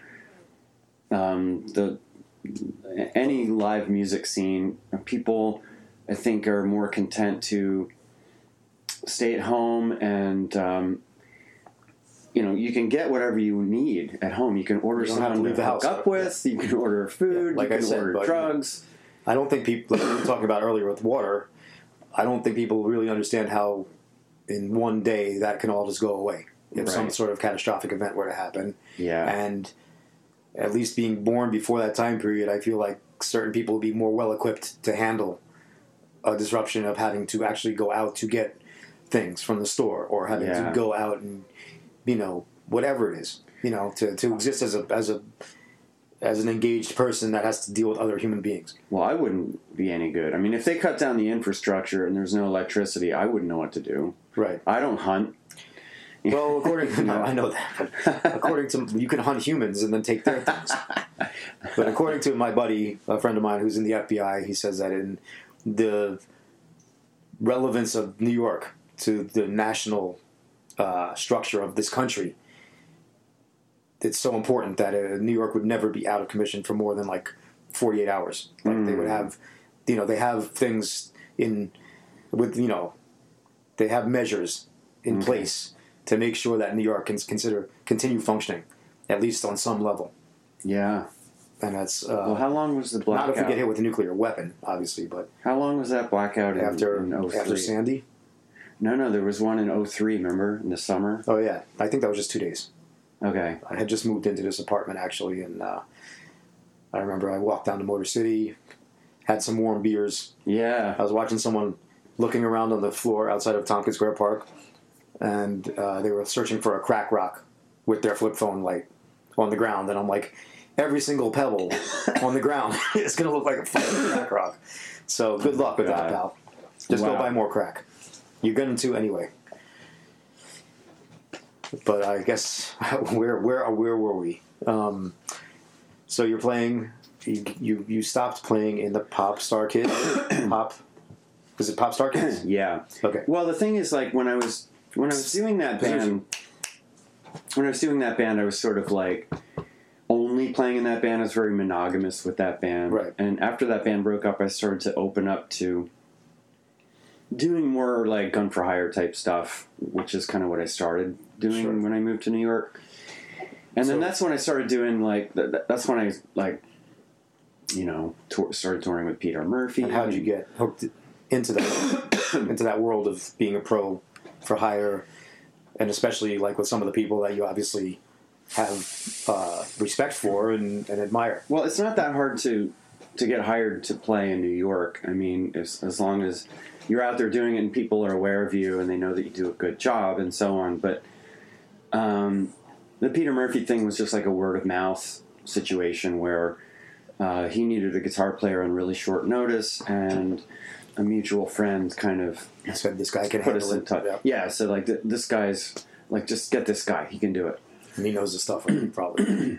any live music scene. People, I think, are more content to stay at home and you know, you can get whatever you need at home. You can order something to hook up with. Yeah. You can order food. Yeah, like you can order drugs. I don't think people, like we were talking about earlier with water, I don't think people really understand how in one day that can all just go away. If some sort of catastrophic event were to happen. Yeah. And at least being born before that time period, I feel like certain people would be more well-equipped to handle a disruption of having to actually go out to get things from the store or having to go out and, you know, whatever it is, you know, to exist as an engaged person that has to deal with other human beings. Well, I wouldn't be any good. I mean, if they cut down the infrastructure and there's no electricity, I wouldn't know what to do. Right. I don't hunt. Well, according to... No, I know that. But according to... You can hunt humans and then take their things. But according to my buddy, a friend of mine who's in the FBI, he says that in the relevance of New York to the national structure of this country, it's so important that New York would never be out of commission for more than like 48 hours. Like they would have... You know, they have things in... with, you know... They have measures in place to make sure that New York can continue functioning, at least on some level. Yeah. And that's... well, how long was the blackout? Not if we get hit with a nuclear weapon, obviously, but... How long was that blackout in 03? After Sandy? No, there was one in 03, remember? In the summer? Oh, yeah. I think that was just 2 days. Okay. I had just moved into this apartment, actually, and I remember I walked down to Motor City, had some warm beers. Yeah. I was watching someone looking around on the floor outside of Tompkins Square Park, and they were searching for a crack rock with their flip phone light on the ground. And I'm like, every single pebble on the ground is going to look like a fucking crack rock. So good luck with that, pal. Just go buy more crack. You're going to anyway. But I guess, where were we? So you're playing, you stopped playing in the Pop Star Kids. Was it Pop Star Kids? Yeah. Okay. Well, the thing is, like, when I was doing that band, I was sort of like only playing in that band. I was very monogamous with that band. Right. And after that band broke up, I started to open up to doing more like gun for hire type stuff, which is kind of what I started doing when I moved to New York. And then that's when I started doing like that's when I like, you know, started touring with Peter Murphy. And how did you get hooked into that world of being a pro for hire, and especially like with some of the people that you obviously have respect for and admire? Well, it's not that hard to get hired to play in New York. I mean, as long as you're out there doing it and people are aware of you and they know that you do a good job and so on. But the Peter Murphy thing was just like a word of mouth situation where he needed a guitar player on really short notice, and a mutual friend kind of said, this guy can put handle us in touch. Yeah, so like this guy's like, just get this guy, he can do it. And he knows the stuff already, probably.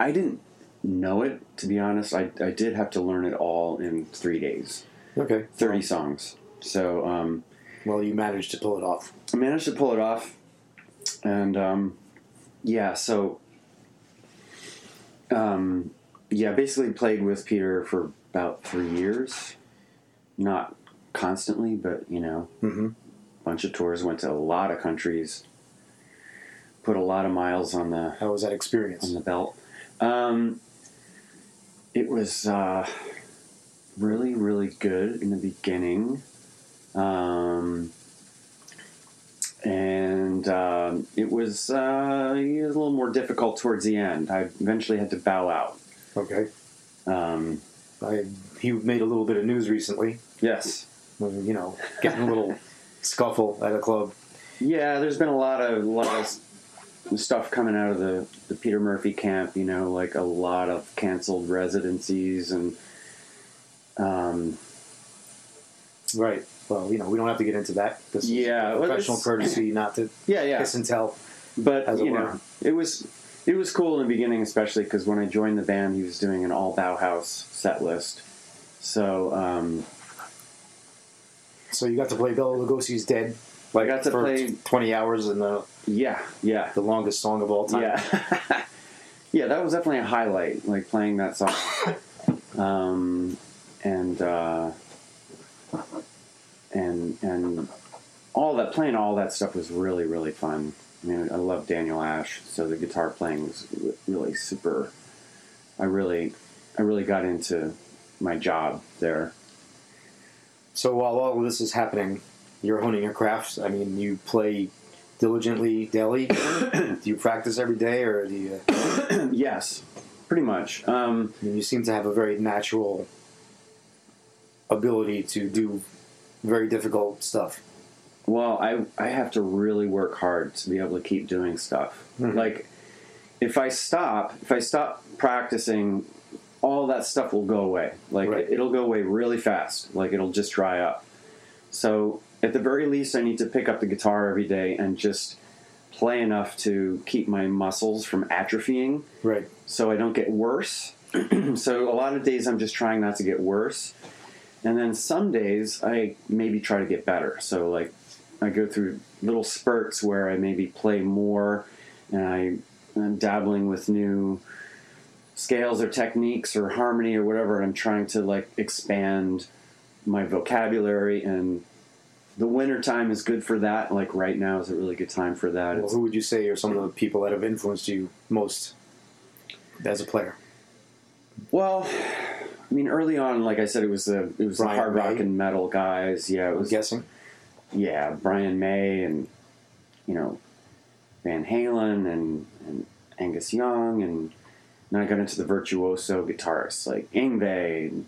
I didn't know it, to be honest. I did have to learn it all in 3 days. Okay. 30 songs. So, well, you managed to pull it off. I managed to pull it off. And, basically played with Peter for about 3 years. Not constantly, but, you know, bunch of tours, went to a lot of countries, put a lot of miles on the... How was that experience? On the belt. It was really, really good in the beginning. And it was a little more difficult towards the end. I eventually had to bow out. Okay. He made a little bit of news recently. Yes. You know, getting a little scuffle at a club. Yeah, there's been a lot of stuff coming out of the Peter Murphy camp, you know, like a lot of canceled residencies and... Right. Well, you know, we don't have to get into that. This is professional courtesy not to kiss and tell. But, you know, it was cool in the beginning, especially because when I joined the band, he was doing an all Bauhaus set list. So, so you got to play Bela Lugosi's Dead. Like, I got to play 20 hours in the... Yeah. The longest song of all time. Yeah. Yeah, that was definitely a highlight, like, playing that song. And all that, playing all that stuff was really, really fun. I mean, I love Daniel Ash, so the guitar playing was really super. I really got into my job there. So while all of this is happening, you're honing your craft. I mean, you play diligently daily. Do you practice every day, or do you? Yes, pretty much. I mean, you seem to have a very natural ability to do very difficult stuff. Well, I have to really work hard to be able to keep doing stuff. Mm-hmm. Like, if I stop practicing, all that stuff will go away. Like, right. It'll go away really fast. Like, it'll just dry up. So, at the very least, I need to pick up the guitar every day and just play enough to keep my muscles from atrophying. Right. So I don't get worse. So a lot of days I'm just trying not to get worse. And then some days I maybe try to get better. So, like, I go through little spurts where I maybe play more and I'm dabbling with new scales or techniques or harmony or whatever, and I'm trying to, like, expand my vocabulary. And the winter time is good for that. Like, right now is a really good time for that. Well, who would you say are some of the people that have influenced you most as a player? Well, I mean, early on, like I said, it was the hard rock and metal guys. Yeah, I'm guessing. Yeah, Brian May and, you know, Van Halen and Angus Young, and then I got into the virtuoso guitarists like Yngwie and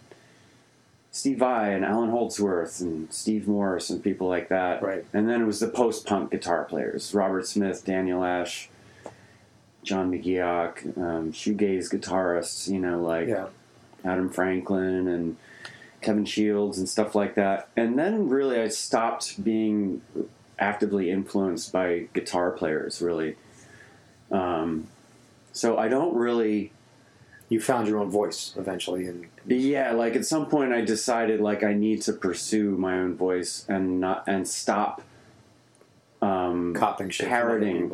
Steve Vai and Alan Holdsworth and Steve Morse and people like that. Right. And then it was the post-punk guitar players, Robert Smith, Daniel Ash, John McGeoch, shoegaze guitarists, you know, like Adam Franklin and Kevin Shields and stuff like that. And then really I stopped being actively influenced by guitar players, really. So I don't really... You found your own voice eventually. And yeah, like at some point I decided like I need to pursue my own voice and stop copying shit, parroting.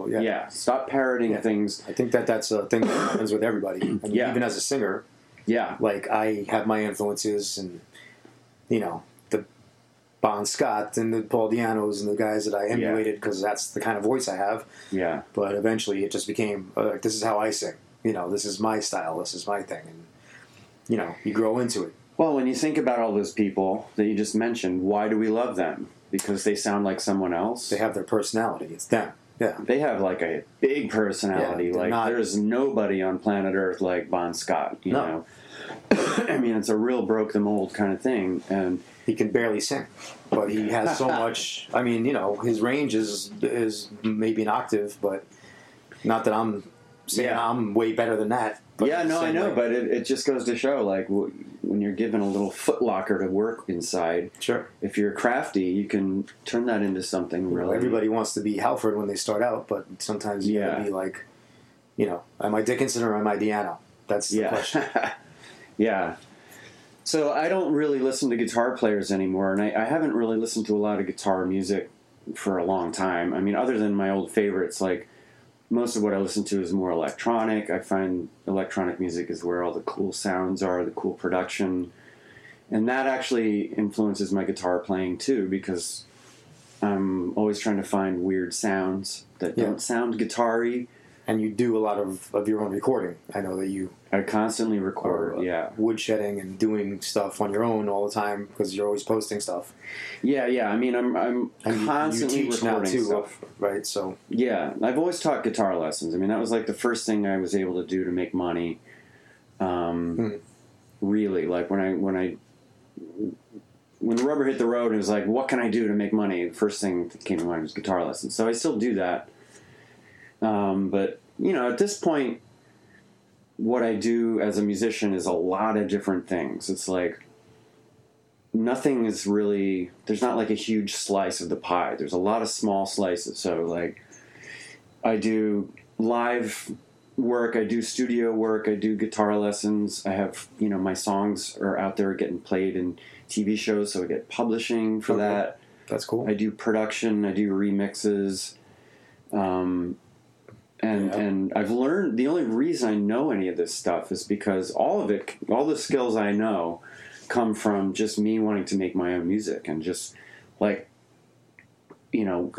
Stop parroting things. I think that's a thing that happens with everybody. I mean, even as a singer. Yeah. Like I have my influences and, you know, the Bon Scott and the Paul Dianos and the guys that I emulated because that's the kind of voice I have. Yeah. But eventually it just became like, this is how I sing. You know, this is my style, this is my thing, and, you know, you grow into it. Well, when you think about all those people that you just mentioned, why do we love them? Because they sound like someone else? They have their personality. It's them. Yeah. They have, like, a big personality. Yeah, like, there's nobody on planet Earth like Bon Scott, you know? I mean, it's a real broke-the-mold kind of thing, and... He can barely sing, but he has so much... I mean, you know, his range is maybe an octave, but not that I'm... I'm way better than that. Yeah, no, I know, but it just goes to show, like, when you're given a little footlocker to work inside, sure. If you're crafty, you can turn that into something really... Everybody wants to be Halford when they start out, but sometimes you gotta be like, you know, am I Dickinson or am I Deano? That's the question. Yeah. So I don't really listen to guitar players anymore, and I haven't really listened to a lot of guitar music for a long time. I mean, other than my old favorites, like... Most of what I listen to is more electronic. I find electronic music is where all the cool sounds are, the cool production. And that actually influences my guitar playing, too, because I'm always trying to find weird sounds that don't sound guitar-y. And you do a lot of your own recording. I know that you... I constantly record, woodshedding and doing stuff on your own all the time because you're always posting stuff. Yeah, yeah. I mean, I'm constantly you teach recording now too, stuff. Right, so... Yeah. I've always taught guitar lessons. I mean, that was like the first thing I was able to do to make money. Really. Like, when the rubber hit the road, it was like, what can I do to make money? The first thing that came to mind was guitar lessons. So I still do that. But, you know, at this point, what I do as a musician is a lot of different things. It's like nothing is really, there's not like a huge slice of the pie. There's a lot of small slices. So, like, I do live work, I do studio work, I do guitar lessons. I have, you know, my songs are out there getting played in TV shows, so I get publishing for that. That's cool. I do production, I do remixes. And I've learned, the only reason I know any of this stuff is because all the skills I know come from just me wanting to make my own music and just like you know,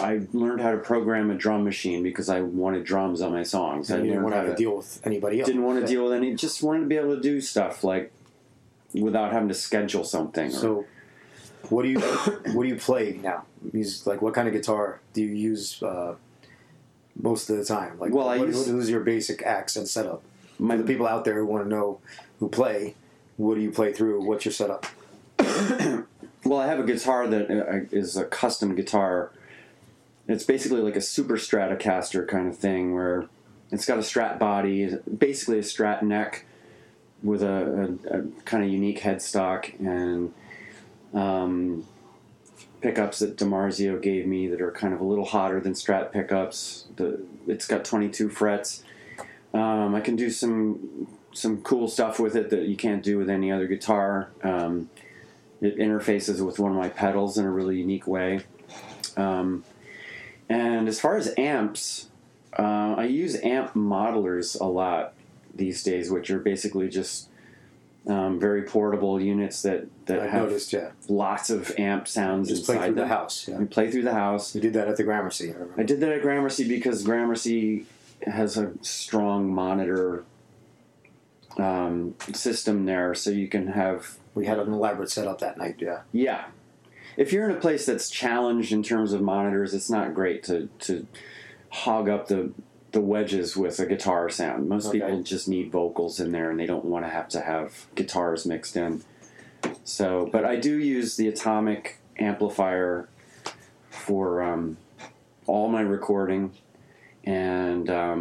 I learned how to program a drum machine because I wanted drums on my songs. And I didn't want to deal with anybody else. Didn't want to deal with any. Just wanted to be able to do stuff like without having to schedule something. So, what do you play now? Music, like, what kind of guitar do you use most of the time? Like, what is your basic accent setup? For the people out there who want to know who play, what do you play through? What's your setup? Well, I have a guitar that is a custom guitar. It's basically like a Super Stratocaster kind of thing where it's got a Strat body, basically a Strat neck with a kind of unique headstock and pickups that DiMarzio gave me that are kind of a little hotter than Strat pickups. It's got 22 frets. I can do some cool stuff with it that you can't do with any other guitar. It interfaces with one of my pedals in a really unique way. And as far as amps, I use amp modelers a lot these days, which are basically just very portable units that have lots of amp sounds just inside the house. Yeah. You play through the house. You did that at the Gramercy. I did that at Gramercy because Gramercy has a strong monitor system there, so you can have... We had an elaborate setup that night, yeah. Yeah. If you're in a place that's challenged in terms of monitors, it's not great to hog up the wedges with a guitar sound. Most people just need vocals in there, and they don't want to have guitars mixed in. So, but I do use the Atomic amplifier for all my recording, and I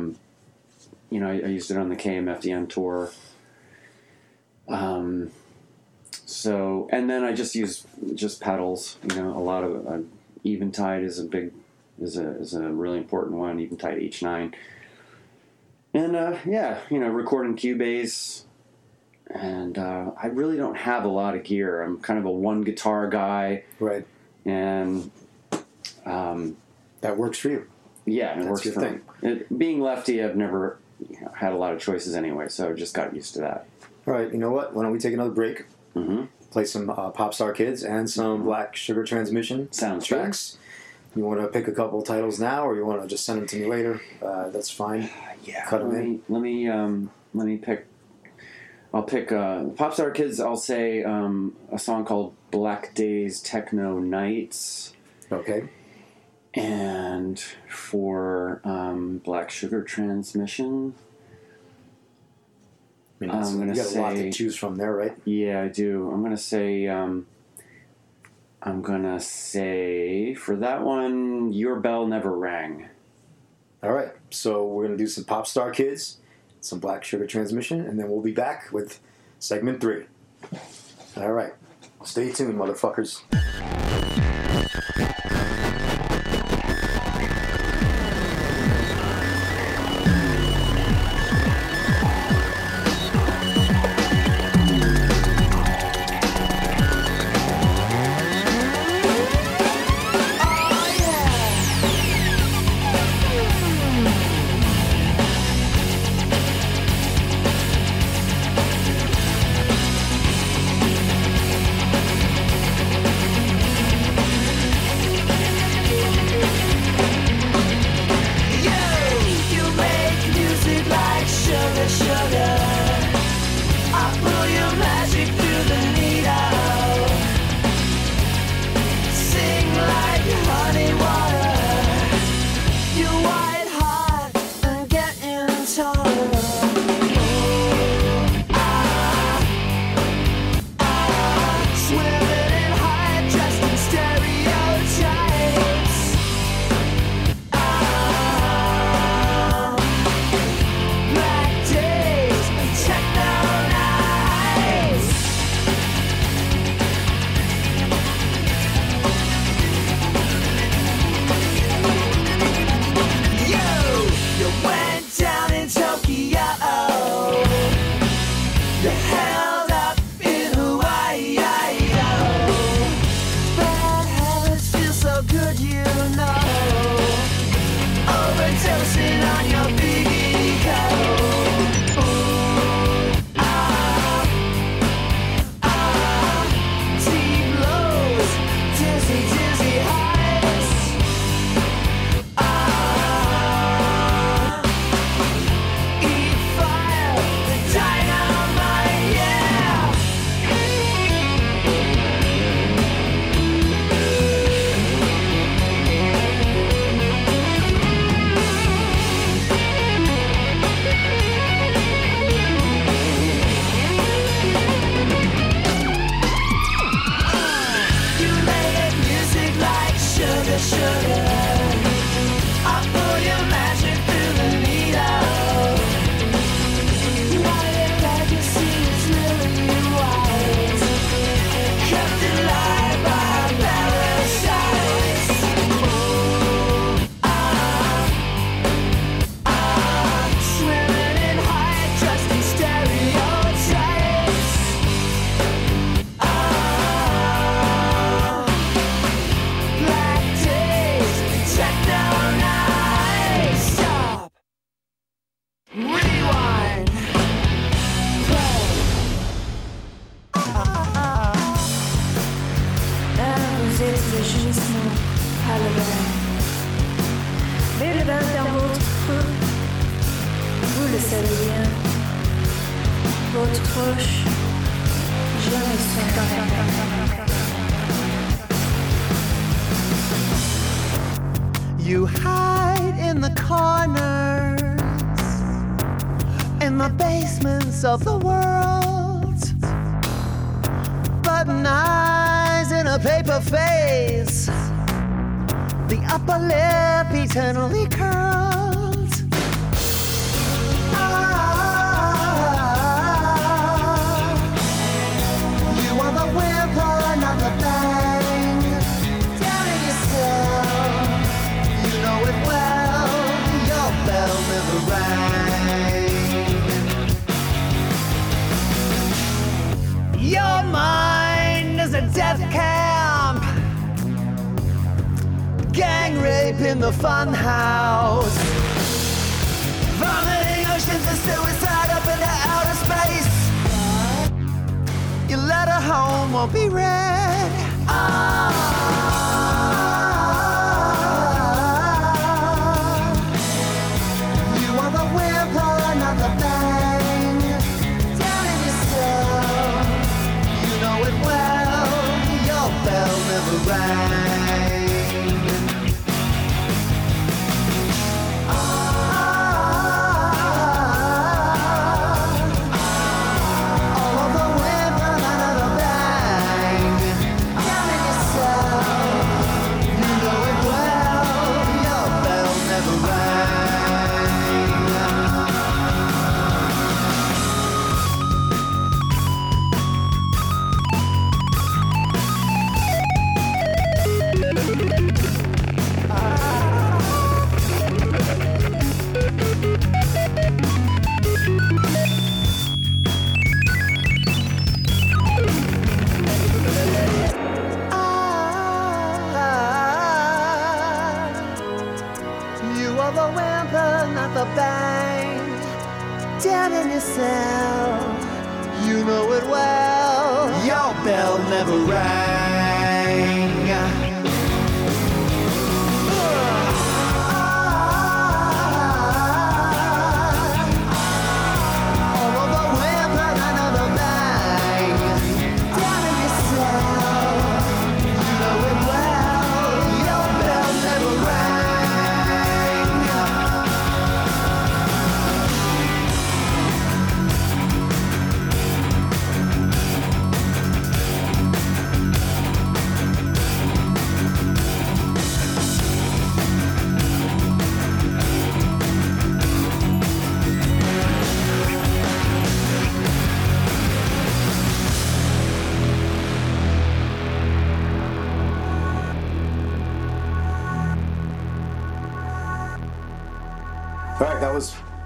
used it on the KMFDM tour. So, and then I just use pedals, a lot of, Eventide is a really important one, Eventide H9. And, recording Cubase. And, I really don't have a lot of gear. I'm kind of a one guitar guy. Right. And, that works for you. Yeah. That's works your for thing. Me. Being lefty, I've never had a lot of choices anyway, so I just got used to that. All right. You know what? Why don't we take another break? Mm-hmm. Play some Pop Star Kids and some Black Sugar Transmission sound tracks. You want to pick a couple titles now, or you want to just send them to me later? That's fine. Yeah, cut them in. Let me pick. I'll pick Pop Star Kids. I'll say a song called "Black Days Techno Nights." Okay. And for Black Sugar Transmission. I mean, you got a lot to choose from there, right? Yeah, I do. I'm going to say for that one, Your Bell Never Rang. All right. So we're going to do some Pop Star Kids, some Black Sugar Transmission, and then we'll be back with segment 3. All right. Stay tuned, motherfuckers. Dizzy, dizzy highs. Halloween. Mais le 21 août, vous le saviez, votre proche, je ne suis pas. You hide in the corners, in the basements of the world, button eyes in a paper face, the upper lip eternally curled. You are the whimper, not the bang. Doubting yourself, you know it well. Your bell never rang. Your mind is a death camp. Gang rape in the fun house. Vomiting oceans of suicide up into outer space. Your letter home won't be read. You are the whimper, not the bang. Down in yourself, you know it well. Your bell never rang.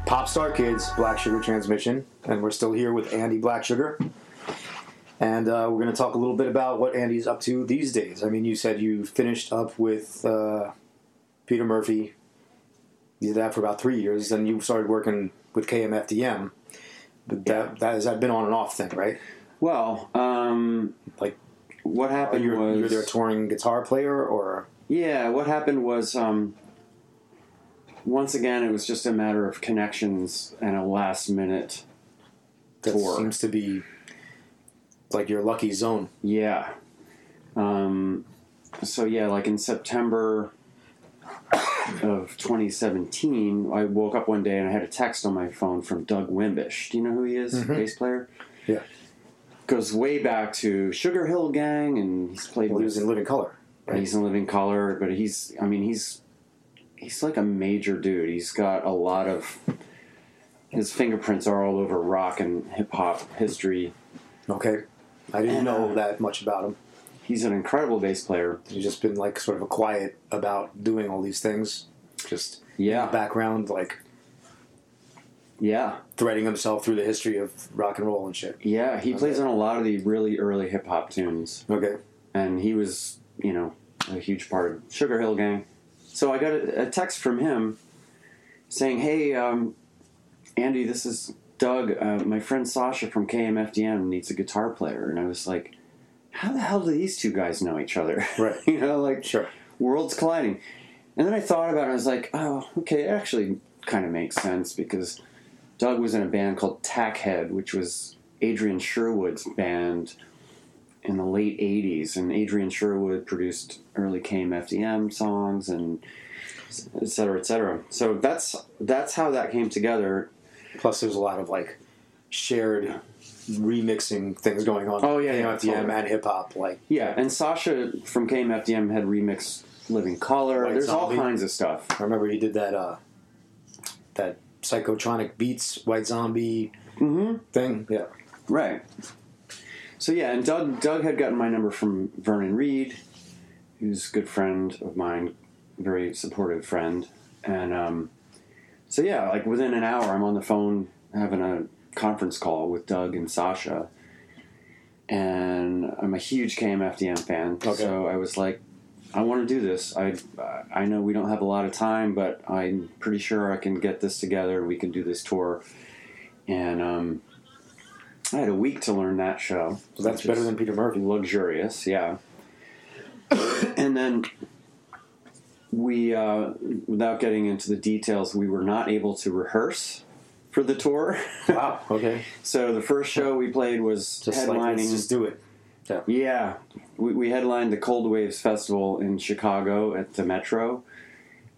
Pop Star Kids, Black Sugar Transmission, and we're still here with Andy Blacksugar, and we're going to talk a little bit about what Andy's up to these days. I mean, you said you finished up with Peter Murphy, you did that for about 3 years, then you started working with KMFDM, but that has that been on and off thing, right? Well, like what happened was... You're their touring guitar player, or... Yeah, what happened was... Once again, it was just a matter of connections and a last-minute tour. That seems to be like your lucky zone. Yeah. So, yeah, like in September of 2017, I woke up one day and I had a text on my phone from Doug Wimbish. Do you know who he is? Mm-hmm. Bass player? Yeah. Goes way back to Sugar Hill Gang, and he's played... Well, he was in Living Color. Right? He's in Living Color, but he's... I mean, He's like a major dude. He's got a lot of... His fingerprints are all over rock and hip-hop history. Okay. I didn't know that much about him. He's an incredible bass player. He's just been, like, sort of quiet about doing all these things. Just in the background, like... Yeah. Threading himself through the history of rock and roll and shit. Yeah, he plays on a lot of the really early hip-hop tunes. Okay. And he was, you know, a huge part of Sugar Hill Gang. So I got a text from him saying, hey, Andy, this is Doug. My friend Sasha from KMFDM needs a guitar player. And I was like, how the hell do these two guys know each other? Right. You know, like, sure. worlds colliding. And then I thought about it, and I was like, oh, okay, it actually kind of makes sense, because Doug was in a band called Tackhead, which was Adrian Sherwood's band in the late 80s, and Adrian Sherwood produced early KMFDM songs, and et cetera, et cetera. So that's how that came together. Plus there's a lot of, like, shared remixing things going on. Oh, yeah, KMFDM totally. And hip-hop. Like, yeah, and Sasha from KMFDM had remixed Living Color. There's all kinds of stuff. I remember he did that that Psychotronic Beats White Zombie thing. Yeah. Right. So, yeah, and Doug had gotten my number from Vernon Reed, who's a good friend of mine, very supportive friend. And so, yeah, like within an hour, I'm on the phone having a conference call with Doug and Sasha. And I'm a huge KMFDM fan, so I was like, I want to do this. I know we don't have a lot of time, but I'm pretty sure I can get this together. We can do this tour. And I had a week to learn that show. So that's better than Peter Murphy. Luxurious, yeah. And then we, without getting into the details, we were not able to rehearse for the tour. Wow, okay. So the first show we played was just headlining. Like, let's just do it. Yeah, yeah. We headlined the Cold Waves Festival in Chicago at the Metro,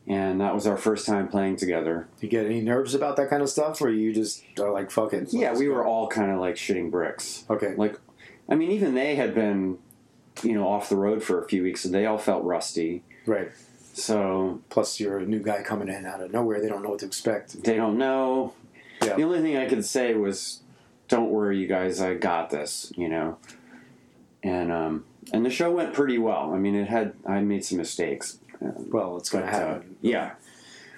and that was our first time playing together. You get any nerves about that kind of stuff, or you just are like, fuck it? Yeah, we were all kind of like shitting bricks. Okay. Like, I mean, even they had been, you know, off the road for a few weeks, so they all felt rusty. Right. So. Plus, you're a new guy coming in out of nowhere. They don't know what to expect. They don't know. Yeah. The only thing I could say was, don't worry, you guys, I got this, you know. And the show went pretty well. I mean, I made some mistakes. Well, it's going to happen. Yeah.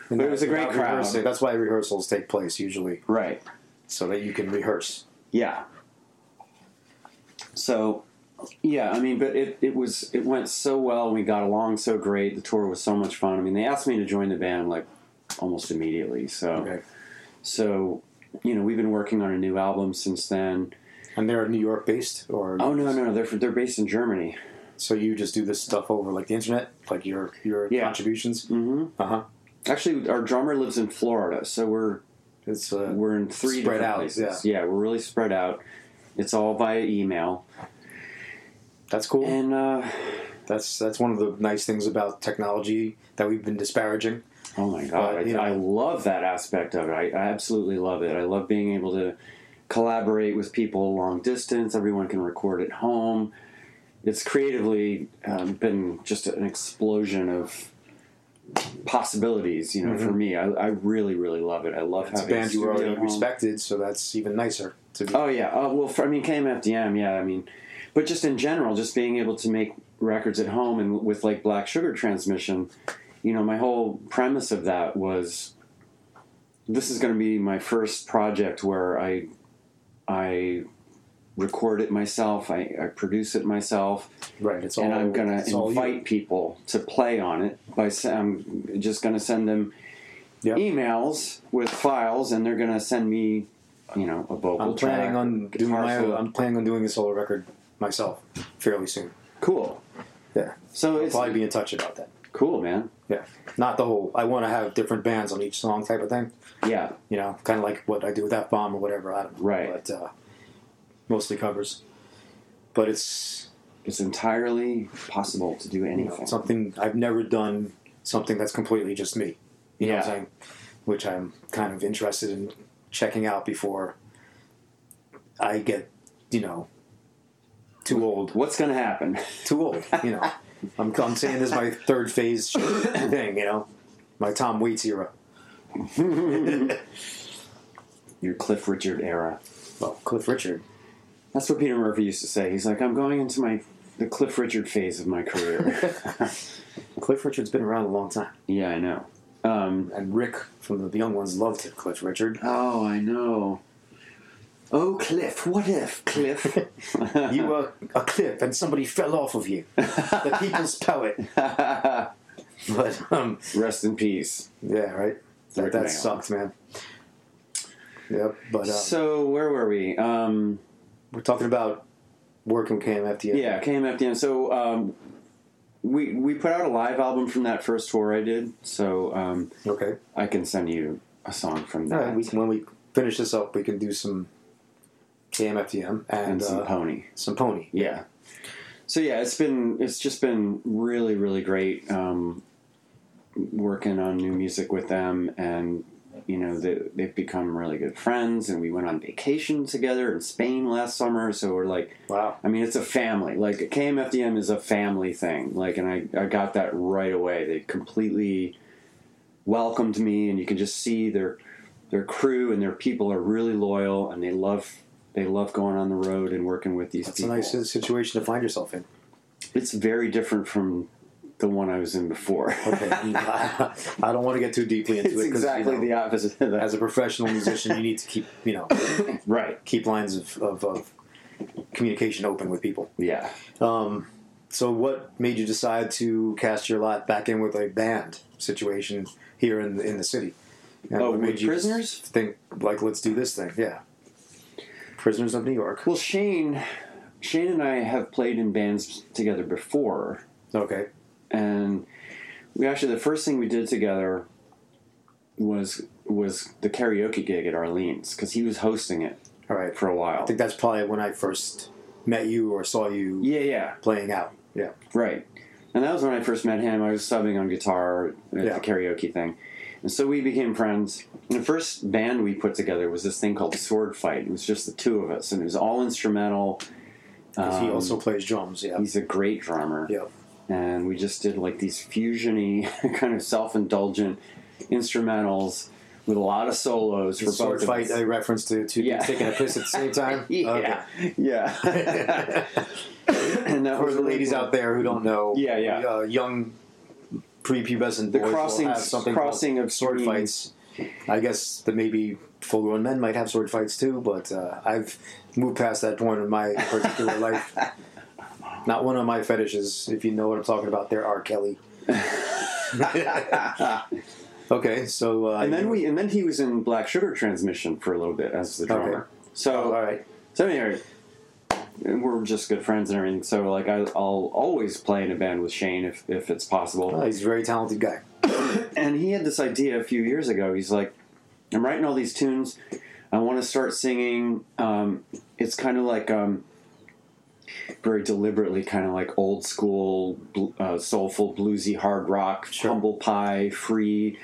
But it was a great crowd. That's why rehearsals take place usually. Right. So that you can rehearse. Yeah. So, yeah, I mean, but it went so well. We got along so great. The tour was so much fun. I mean, they asked me to join the band, like, almost immediately. So, you know, we've been working on a new album since then. And they're New York based, or no, they're based in Germany. So you just do this stuff over like the internet, like your contributions. Mm-hmm. Uh huh. Actually, our drummer lives in Florida, so we're in three different places. Yeah. Yeah, we're really spread out. It's all via email. That's cool. And that's one of the nice things about technology that we've been disparaging. Oh my god, I love that aspect of it. I absolutely love it. I love being able to collaborate with people long distance. Everyone can record at home. It's creatively been just an explosion of possibilities, you know, for me. I really, really love it. I love having a band you already respected, so that's even nicer to be. Oh, yeah. KMFDM, yeah. I mean, but just in general, just being able to make records at home and with, like, Black Sugar Transmission, you know, my whole premise of that was, this is going to be my first project where I record it myself, I produce it myself, right? I'm going to invite people to play on it. I'm just going to send them emails with files, and they're going to send me, you know, a vocal track. I'm planning on doing a solo record myself fairly soon. Cool. Yeah. So I'll probably be in touch about that. Cool, man. Yeah. Not the whole, I want to have different bands on each song type of thing. Yeah. You know, kind of like what I do with F-Bomb or whatever. I don't know. Right. But mostly covers. But it's entirely possible to do anything. You know, something I've never done, something that's completely just me. You know what I'm saying? Which I'm kind of interested in checking out before I get, you know, too old. What's going to happen? Too old, you know. I'm saying this is my third phase thing, you know, my Tom Waits era. Your Cliff Richard era. Well, Cliff Richard. That's what Peter Murphy used to say. He's like, I'm going into the Cliff Richard phase of my career. Cliff Richard's been around a long time. Yeah, I know. And Rick from The Young Ones loved Cliff Richard. Oh, I know. Oh, Cliff, what if, Cliff? You were a cliff and somebody fell off of you. The people's poet. But rest in peace. Yeah, right? That sucked, man. Yep. But so where were we? We're talking about working with KMFDM. Yeah, KMFDM. So We put out a live album from that first tour I did, so okay, I can send you a song from that. All right, we can, when we finish this up, we can do some KMFDM and some Pony. Some Pony. Yeah. So yeah, it's just been really, really great working on new music with them, and you know, they've become really good friends, and we went on vacation together in Spain last summer, so we're like, wow. I mean, it's a family. Like, KMFDM is a family thing. Like, and I got that right away. They completely welcomed me, and you can just see their crew and their people are really loyal, and they love going on the road and working with these people. That's a nice situation to find yourself in. It's very different from the one I was in before. Okay. I don't want to get too deeply into it. It's exactly the opposite of that. As a professional musician, you need to keep, right, keep lines of communication open with people. Yeah. So what made you decide to cast your lot back in with a band situation here in the city? And what made you Prisoners? Think, like, let's do this thing. Yeah. Prisoners of New York. Well, Shane and I have played in bands together before. Okay. And we actually, the first thing we did together was the karaoke gig at Arlene's, because he was hosting it for a while. I think that's probably when I first met you or saw you playing out. Yeah. Right. And that was when I first met him. I was subbing on guitar at the karaoke thing. And so we became friends. And the first band we put together was this thing called Sword Fight. It was just the two of us, and it was all instrumental. He also plays drums, yeah. He's a great drummer. Yeah. And we just did like these fusion-y, kind of self-indulgent instrumentals with a lot of solos for both of us. Sword Fight, I referenced to two dudes taking a piss at the same time? Yeah. And that for the ladies out there who don't know, young prepubescent boys will have something called sword fights. I guess that maybe full-grown men might have sword fights too, but I've moved past that point in my particular life. Not one of my fetishes, if you know what I'm talking about. There are Kelly. Okay, so and then he was in Black Sugar Transmission for a little bit as the drummer. Okay. So all right. So anyway, we're just good friends and everything. So like I'll always play in a band with Shane if it's possible. Oh, he's a very talented guy. And he had this idea a few years ago. He's like, I'm writing all these tunes. I want to start singing. It's kind of like. Very deliberately kind of like old school, soulful, bluesy, hard rock, humble pie, free,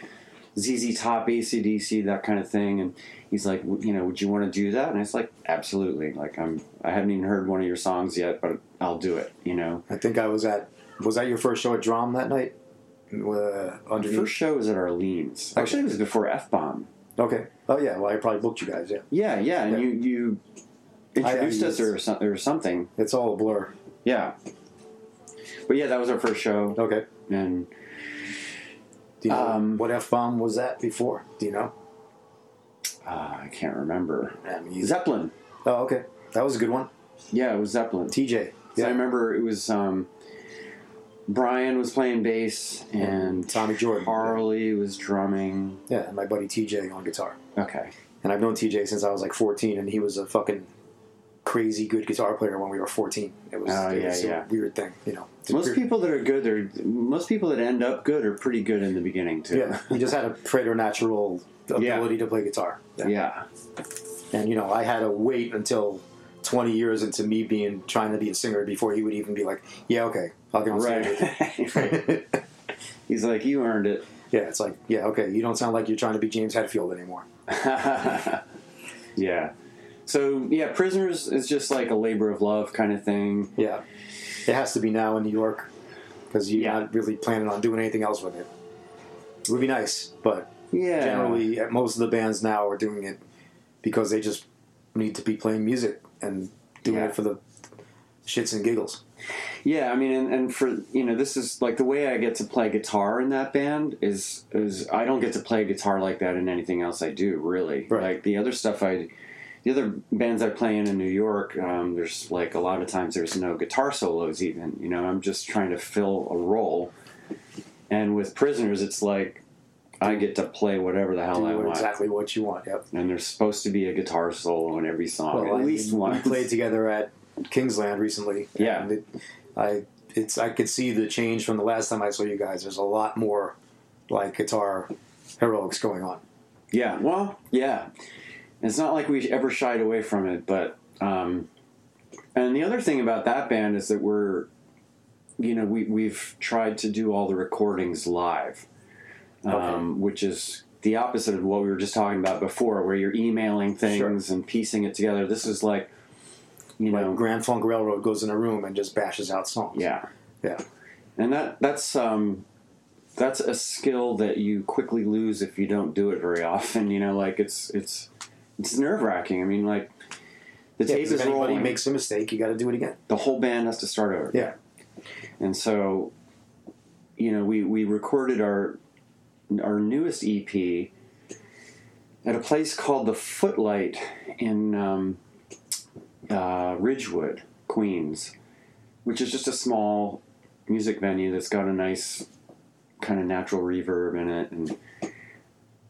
ZZ Top, ACDC, that kind of thing. And he's like, would you want to do that? And I was like, absolutely. Like, I haven't even heard one of your songs yet, but I'll do it, I think I was that your first show at Drom that night? Underneath? First show was at Arlene's. Okay. Actually, it was before F-Bomb. Okay. Oh, yeah. Well, I probably booked you guys, yeah. Yeah. And you introduced us or something. It's all a blur. Yeah. But yeah, that was our first show. Okay. And do you know what F-Bomb was that before? Do you know? I can't remember. Zeppelin. Oh, okay. That was a good one. Yeah, it was Zeppelin. TJ. Yeah. I remember it was Brian was playing bass and Tommy Jordan. Harley was drumming. Yeah, and my buddy TJ on guitar. Okay. And I've known TJ since I was like 14, and he was a fucking crazy good guitar player when we were 14. It was a weird thing, most people that end up good are pretty good in the beginning too. Yeah, he just had a preternatural ability to play guitar. Yeah. And I had to wait until 20 years into me trying to be a singer before he would even be like, yeah, okay, I'll get on stage with you. He's like, you earned it. Yeah, it's like, yeah, okay, you don't sound like you're trying to be James Hetfield anymore. Yeah. So, yeah, Prisoners is just like a labor of love kind of thing. Yeah. It has to be now in New York, because you're not really planning on doing anything else with it. It would be nice, but generally, most of the bands now are doing it because they just need to be playing music and doing it for the shits and giggles. Yeah, I mean, and for, this is, like, the way I get to play guitar in that band is I don't get to play guitar like that in anything else I do, really. Right. Like, the other bands I play in New York, there's, like, a lot of times there's no guitar solos even, I'm just trying to fill a role. And with Prisoners, it's like, I get to play whatever the hell I want. Exactly what you want, yep. And there's supposed to be a guitar solo in every song, at least once. We played together at Kingsland recently. Yeah. I it's, I could see the change from the last time I saw you guys. There's a lot more like guitar heroics going on. Yeah, well, yeah. It's not like we ever shied away from it, but and the other thing about that band is that we're, you know, we've tried to do all the recordings live, which is the opposite of what we were just talking about before, where you're emailing things and piecing it together. This is like, you know, Grand Funk Railroad goes in a room and just bashes out songs. Yeah, yeah, and that's a skill that you quickly lose if you don't do it very often. You know, like it's nerve-wracking. I mean, like the tape is rolling. If anybody makes a mistake, you got to do it again. The whole band has to start over. Yeah. And so, you know, we recorded our newest EP at a place called The Footlight in Ridgewood, Queens, which is just a small music venue that's got a nice kind of natural reverb in it.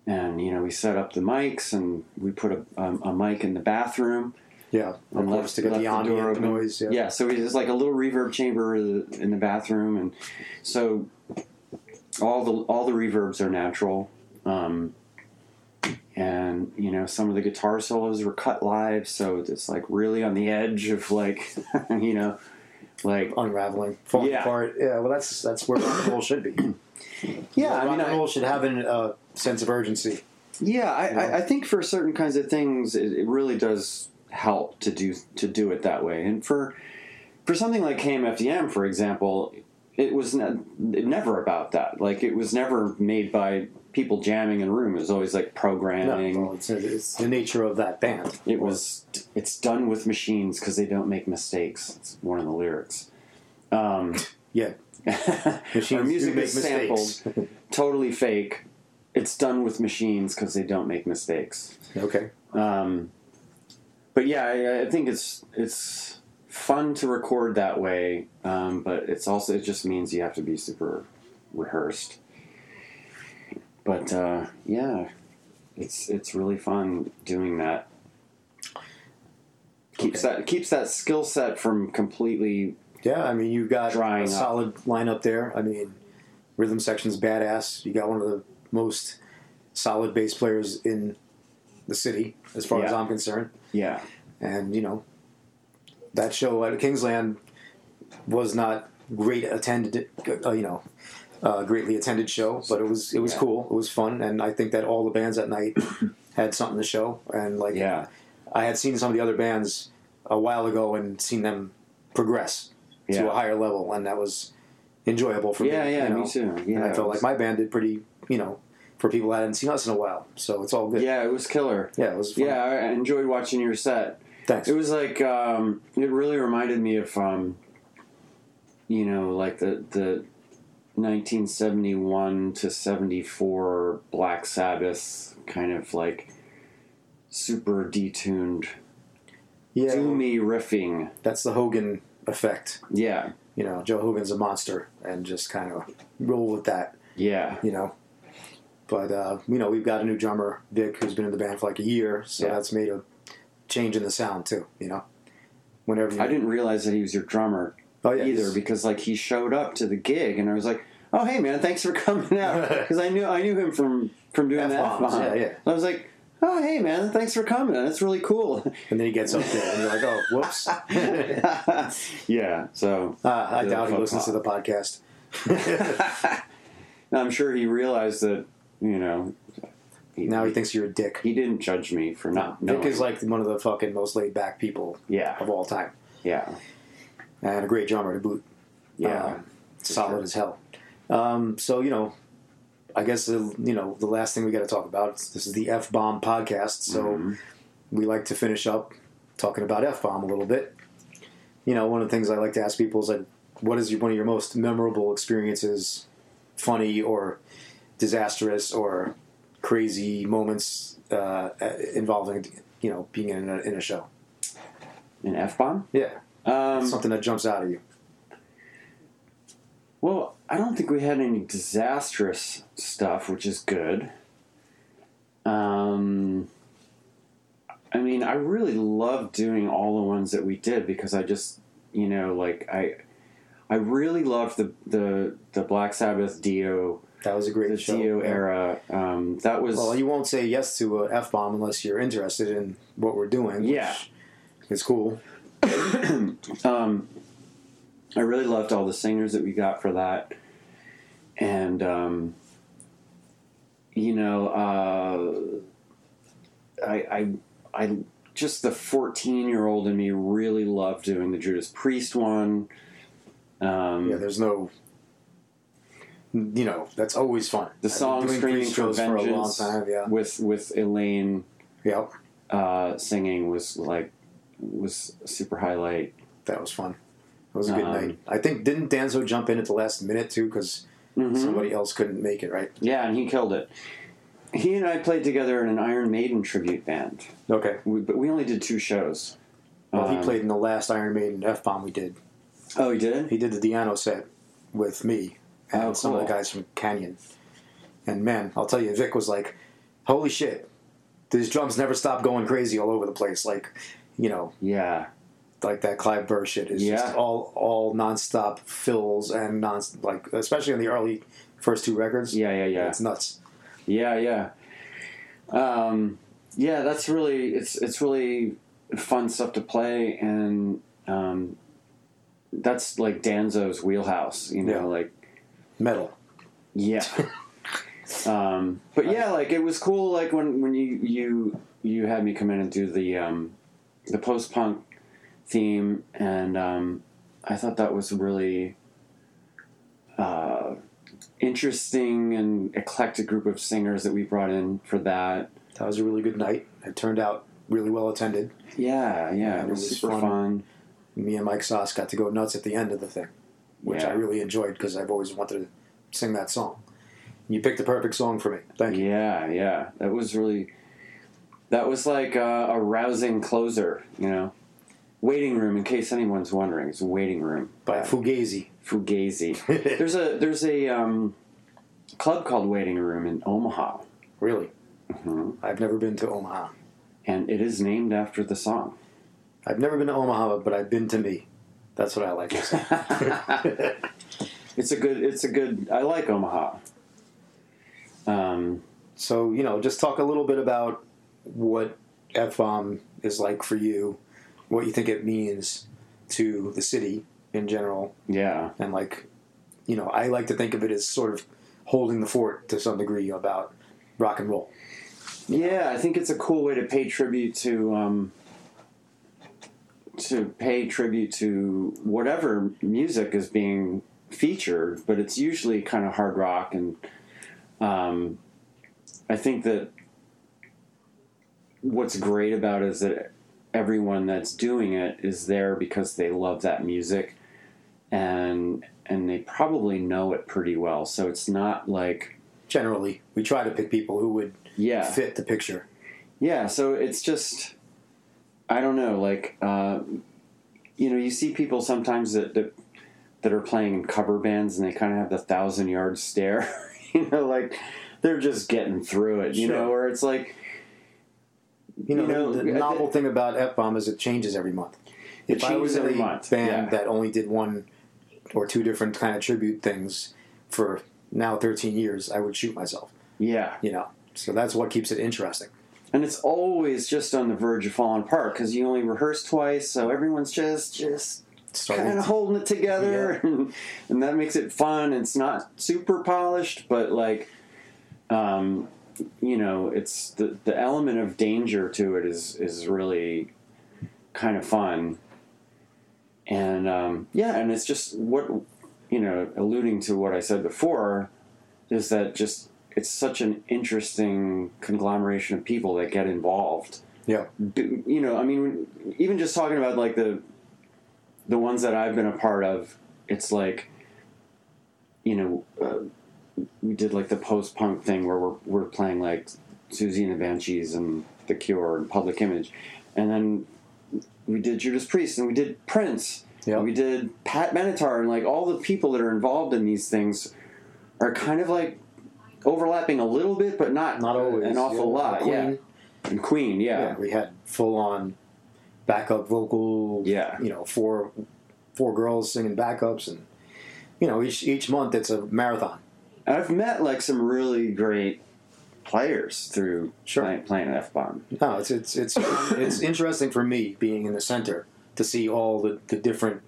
And you know, we set up the mics and we put a mic in the bathroom. Yeah, and left to get the ambient noise. Yeah. Yeah, so it's like a little reverb chamber in the bathroom, and so all the reverbs are natural, and you know, some of the guitar solos were cut live, so it's like really on the edge of like, you know, like unraveling, falling apart. Yeah, well, that's where rock and roll should be. Yeah, rock and roll should have a sense of urgency. Yeah, I think for certain kinds of things, it really does help to do it that way. And for something like KMFDM, for example, it was never about that. Like, it was never made by people jamming in a room. It was always like programming. No, it's the nature of that band. It's done with machines because they don't make mistakes. It's one of the lyrics. Yeah. Our music is sampled, totally fake. It's done with machines because they don't make mistakes. Okay. But yeah, I think it's fun to record that way, but it's also, it just means you have to be super rehearsed. But yeah, it's really fun doing that. Keeps that skill set from completely. Yeah, I mean, you've got a solid lineup there. I mean, rhythm section's badass. You got one of the most solid bass players in the city, as far as I'm concerned. Yeah. And, you know, that show at Kingsland was not greatly attended show, but it was cool. It was fun. And I think that all the bands that night had something to show. And like, I had seen some of the other bands a while ago and seen them progress to a higher level. And that was enjoyable for me. Yeah, me too. Yeah, and I felt like my band did pretty, you know, for people that hadn't seen us in a while, so it's all good. Yeah, it was killer. Yeah, it was fun. Yeah, I enjoyed watching your set. Thanks. It was like, it really reminded me of, you know, like the 1971 to 74 Black Sabbath kind of like super detuned, doomy riffing. That's the Hogan effect. Yeah. You know, Joe Hogan's a monster, and just kind of roll with that. Yeah. You know? But, you know, we've got a new drummer, Vic, who's been in the band for like a year, so that's made a change in the sound, too, you know? I didn't realize that he was your drummer either, because, like, he showed up to the gig, and I was like, oh, hey, man, thanks for coming out, because I knew him from doing F-bombs. That. Yeah, yeah. I was like, oh, hey, man, thanks for coming. That's really cool. And then he gets up there, and you're like, oh, whoops. Yeah, so. I doubt he listens to the podcast. I'm sure he realized that, you know, now he thinks you're a dick. He didn't judge me for not knowing. Dick is like one of the fucking most laid back people of all time. Yeah. And a great drummer to boot. Yeah. Solid as hell. So, you know, I guess, you know, the last thing we got to talk about, this is the F-Bomb podcast. So we like to finish up talking about F-Bomb a little bit. You know, one of the things I like to ask people is, like, what is one of your most memorable experiences, funny or disastrous or crazy moments involving, you know, being in a show? An F-bomb? Yeah. Something that jumps out at you. Well, I don't think we had any disastrous stuff, which is good. I mean, I really loved doing all the ones that we did because I just, you know, like, I I really loved the Black Sabbath Dio. That was a great show. The Dio era. That was... Well, you won't say yes to an F-bomb unless you're interested in what we're doing. Yeah. It's cool. I really loved all the singers that we got for that. And, you know, I just the 14-year-old in me really loved doing the Judas Priest one. Yeah, there's no... You know, that's always fun. The song "Screaming for Vengeance" with Elaine singing was a super highlight. That was fun. It was a good night. I think, didn't Danzo jump in at the last minute too because somebody else couldn't make it, right? Yeah, and he killed it. He and I played together in an Iron Maiden tribute band. Okay, but we only did two shows. Well, he played in the last Iron Maiden F-bomb we did. Oh, he did? He did the Deano set with me. And some of the guys from Canyon. And man, I'll tell you, Vic was like, holy shit, these drums never stop going crazy all over the place. Like, you know. Yeah. Like that Clive Burr shit is just all nonstop fills and like, especially on the early first two records. Yeah. It's nuts. Yeah. Yeah, that's really, it's really fun stuff to play. And that's like Danzo's wheelhouse, you know, like. Metal. Yeah. But yeah, like it was cool. Like when you had me come in and do the post-punk theme. And, I thought that was really, interesting and eclectic group of singers that we brought in for that. That was a really good night. It turned out really well attended. Yeah. It was super fun. Me and Mike Sauce got to go nuts at the end of the thing. Which I really enjoyed because I've always wanted to sing that song. You picked the perfect song for me. Thank you. Yeah. That was really... That was like a rousing closer, you know. Waiting Room, in case anyone's wondering. It's Waiting Room. By Fugazi. There's a club called Waiting Room in Omaha. Really? Mm-hmm. I've never been to Omaha. And it is named after the song. I've never been to Omaha, but I've been to me. That's what I like to say. It's a good, I like Omaha. So, you know, just talk a little bit about what F-bomb is like for you, what you think it means to the city in general. Yeah. And like, you know, I like to think of it as sort of holding the fort to some degree about rock and roll. Yeah, I think it's a cool way to pay tribute to whatever music is being featured, but it's usually kind of hard rock. And I think that what's great about it is that everyone that's doing it is there because they love that music and they probably know it pretty well. So it's not like... Generally, we try to pick people who would fit the picture. Yeah, so it's just... I don't know, like, you know, you see people sometimes that are playing in cover bands and they kind of have the 1,000-yard stare, you know, like they're just getting through it, you know, or it's like, you know the novel thing about F-bomb is it changes every month. If I was in a band that only did one or two different kind of tribute things for now 13 years, I would shoot myself. Yeah. You know, so that's what keeps it interesting. And it's always just on the verge of falling apart because you only rehearse twice, so everyone's just kind of holding it together, and that makes it fun. It's not super polished, but like, you know, it's the element of danger to it is really kind of fun, and and it's just what you know, alluding to what I said before, is that just. It's such an interesting conglomeration of people that get involved. Yeah. You know, I mean, even just talking about like the ones that I've been a part of, it's like, you know, we did like the post-punk thing where we're playing like Susie and the Banshees and The Cure and Public Image. And then we did Judas Priest and we did Prince. Yeah. We did Pat Benatar and like all the people that are involved in these things are kind of like, overlapping a little bit, but not always. An awful lot. Queen. And Queen, yeah. We had full-on backup vocal, you know, four girls singing backups, and you know, each month it's a marathon. I've met like some really great players through playing an F-bomb. No, it's it's interesting for me being in the center to see all the different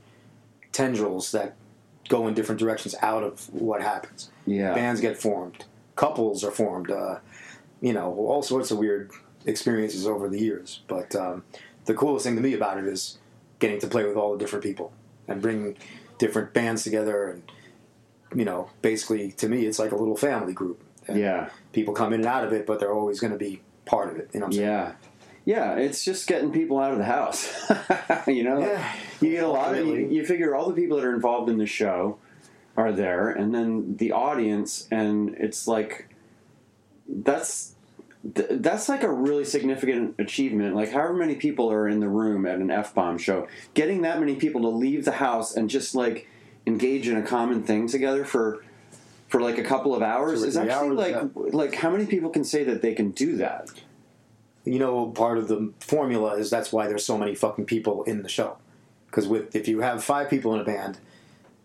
tendrils that go in different directions out of what happens. Yeah, bands get formed, couples are formed, you know, all sorts of weird experiences over the years. But the coolest thing to me about it is getting to play with all the different people and bring different bands together, and you know, basically to me it's like a little family group. And yeah, people come in and out of it, but they're always going to be part of it. You know what I'm saying? Yeah. Yeah, it's just getting people out of the house. You know? Yeah. You get a lot of... You figure all the people that are involved in the show are there, and then the audience, and it's like... That's like a really significant achievement. Like, however many people are in the room at an F-bomb show, getting that many people to leave the house and just, like, engage in a common thing together for like a couple of hours is actually like how many people can say that they can do that? You know, part of the formula is that's why there's so many fucking people in the show. Because if you have 5 people in a band,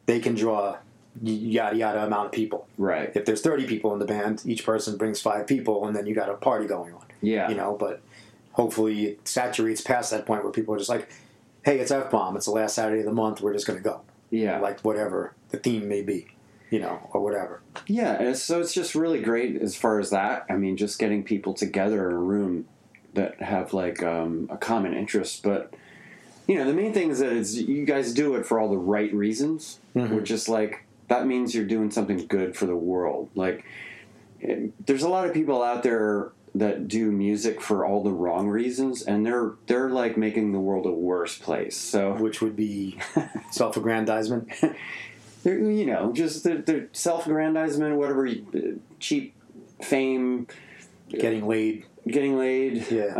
they can draw yada yada amount of people. Right. If there's 30 people in the band, each person brings 5 people, and then you got a party going on. Yeah. You know, but hopefully it saturates past that point where people are just like, hey, it's F-bomb. It's the last Saturday of the month. We're just going to go. Yeah. Like whatever the theme may be. You know, or whatever. Yeah, so it's just really great as far as that. I mean, just getting people together in a room that have, like, a common interest. But, you know, the main thing is that it's, you guys do it for all the right reasons, mm-hmm. which is, like, that means you're doing something good for the world. Like, there's a lot of people out there that do music for all the wrong reasons, and they're like, making the world a worse place. So, which would be self-aggrandizement? You know, just the self-aggrandizement, whatever, cheap fame, getting laid. Yeah.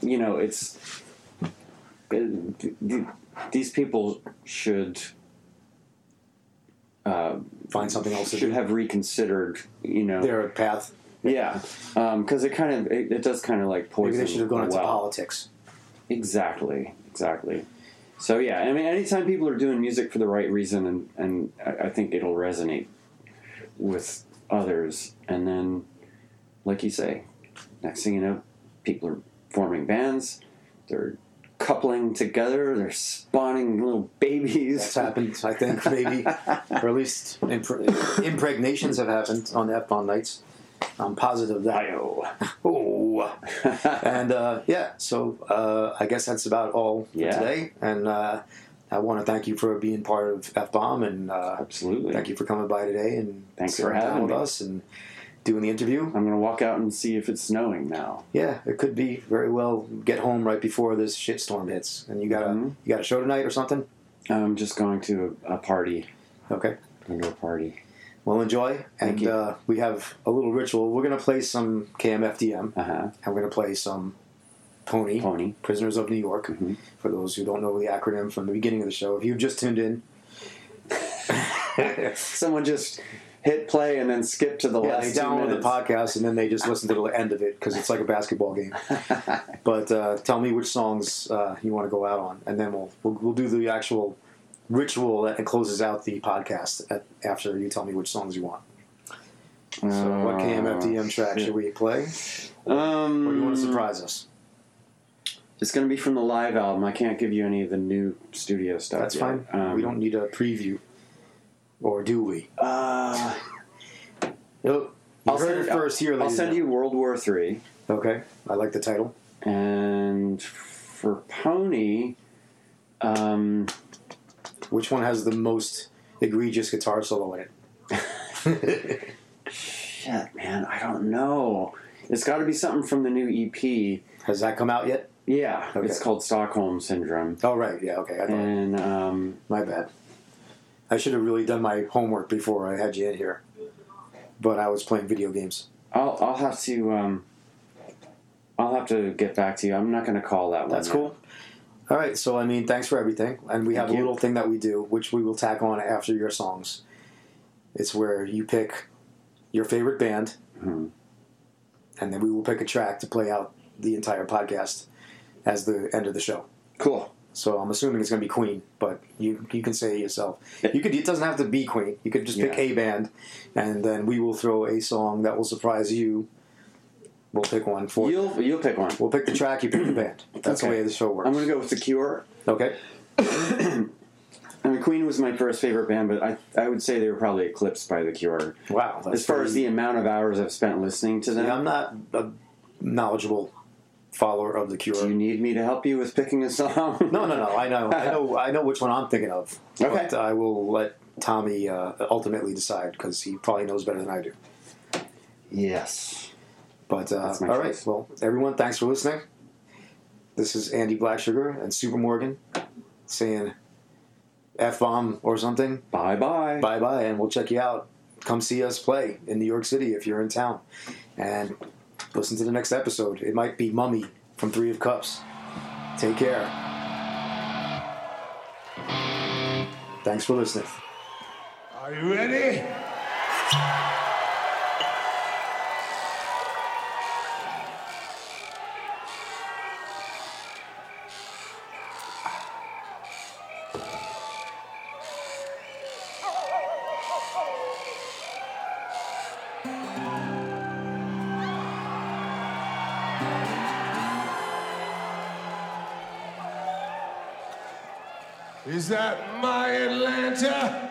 You know, it's these people should find something else. Should have reconsidered, you know, their path. Yeah, because it does kind of like poison. Maybe they should have gone into politics. Exactly. So, yeah, I mean, anytime people are doing music for the right reason, and I think it'll resonate with others. And then, like you say, next thing you know, people are forming bands, they're coupling together, they're spawning little babies. That's happened, I think, maybe. Or at least impregnations have happened on the F-bomb nights. I'm positive of that. Oh. And, yeah, so I guess that's about all for today. And I want to thank you for being part of F-bomb. And absolutely. Thank you for coming by today. And thanks for having me. Us and doing the interview. I'm going to walk out and see if it's snowing now. Yeah, it could be very well. Get home right before this shitstorm hits. And you got a show tonight or something? I'm just going to a party. Okay. Going to a party. Well, enjoy, and we have a little ritual. We're going to play some KMFDM, and we're going to play some Pony, Prisoners of New York, mm-hmm. for those who don't know the acronym from the beginning of the show. If you just tuned in. Someone just hit play and then skip to the last 2 minutes. Yeah, they download the podcast, and then they just listen to the end of it, because it's like a basketball game. But tell me which songs you want to go out on, and then we'll do the actual ritual that closes out the podcast after you tell me which songs you want. So what KMFDM track should we play? Or do you want to surprise us? It's going to be from the live album. I can't give you any of the new studio stuff. That's fine. We don't need a preview. Or do we? Nope. I'll heard it first here. I'll send you World War III. Okay. I like the title. And for Pony... which one has the most egregious guitar solo in it? Shit, man, I don't know. It's got to be something from the new EP. Has that come out yet? Yeah, okay. It's called Stockholm Syndrome. Oh, right, yeah, okay. I thought, and my bad. I should have really done my homework before I had you in here, but I was playing video games. I'll have to get back to you. I'm not going to call that one. That's cool. All right, so, I mean, thanks for everything. And we have a little thing that we do, which we will tack on after your songs. It's where you pick your favorite band, mm-hmm. and then we will pick a track to play out the entire podcast as the end of the show. Cool. So I'm assuming it's going to be Queen, but You can say it yourself. You could, it doesn't have to be Queen. You could just pick a band, and then we will throw a song that will surprise you. We'll pick one for you. You'll pick one. We'll pick the track, you pick the band. That's the way the show works. I'm going to go with The Cure. Okay. I mean, Queen was my first favorite band, but I would say they were probably eclipsed by The Cure. Wow. As far as the amount of hours I've spent listening to them. Yeah, I'm not a knowledgeable follower of The Cure. Do you need me to help you with picking a song? No. I know which one I'm thinking of. Okay. But I will let Tommy ultimately decide, because he probably knows better than I do. Yes. But, all right, well, everyone, thanks for listening. This is Andy Blacksugar and Super Morgan saying F-bomb or something. Bye-bye. Bye-bye, and we'll check you out. Come see us play in New York City if you're in town. And listen to the next episode. It might be Mummy from Three of Cups. Take care. Thanks for listening. Are you ready? Is that my Atlanta?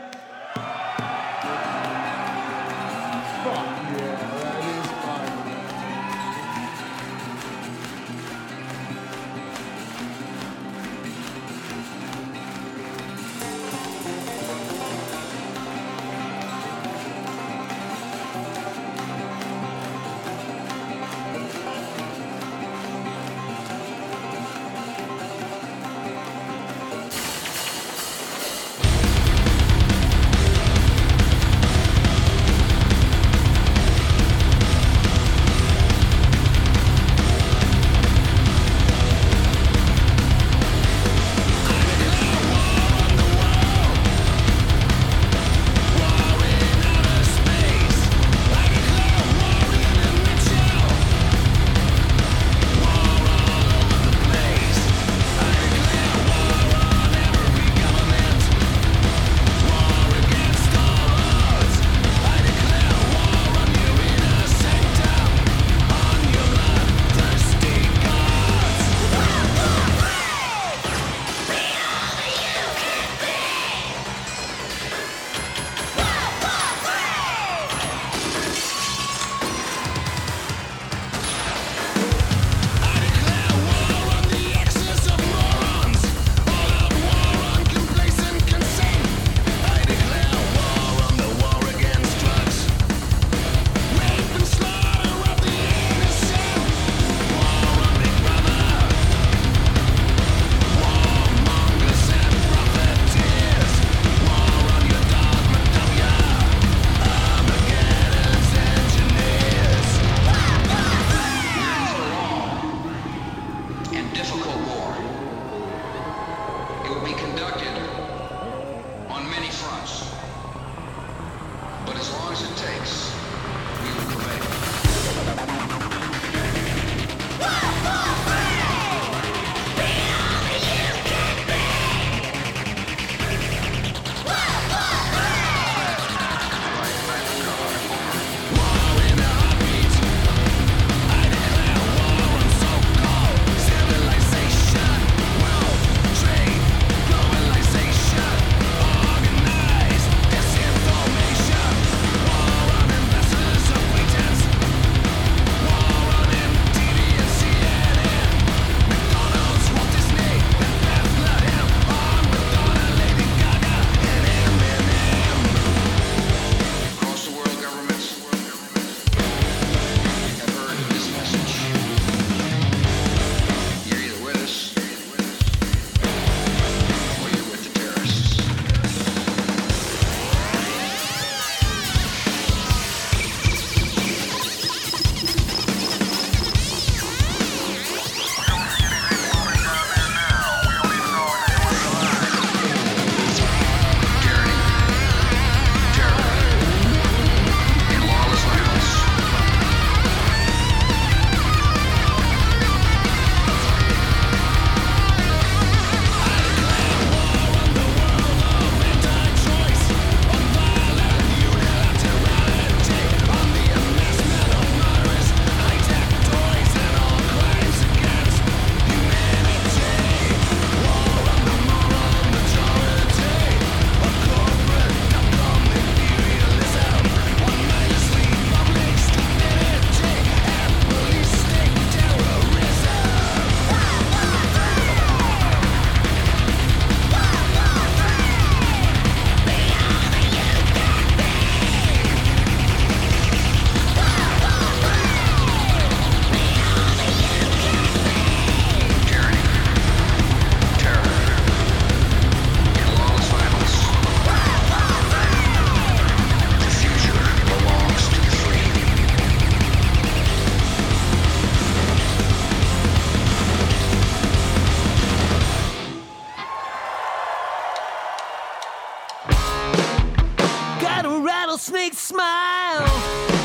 snake smile.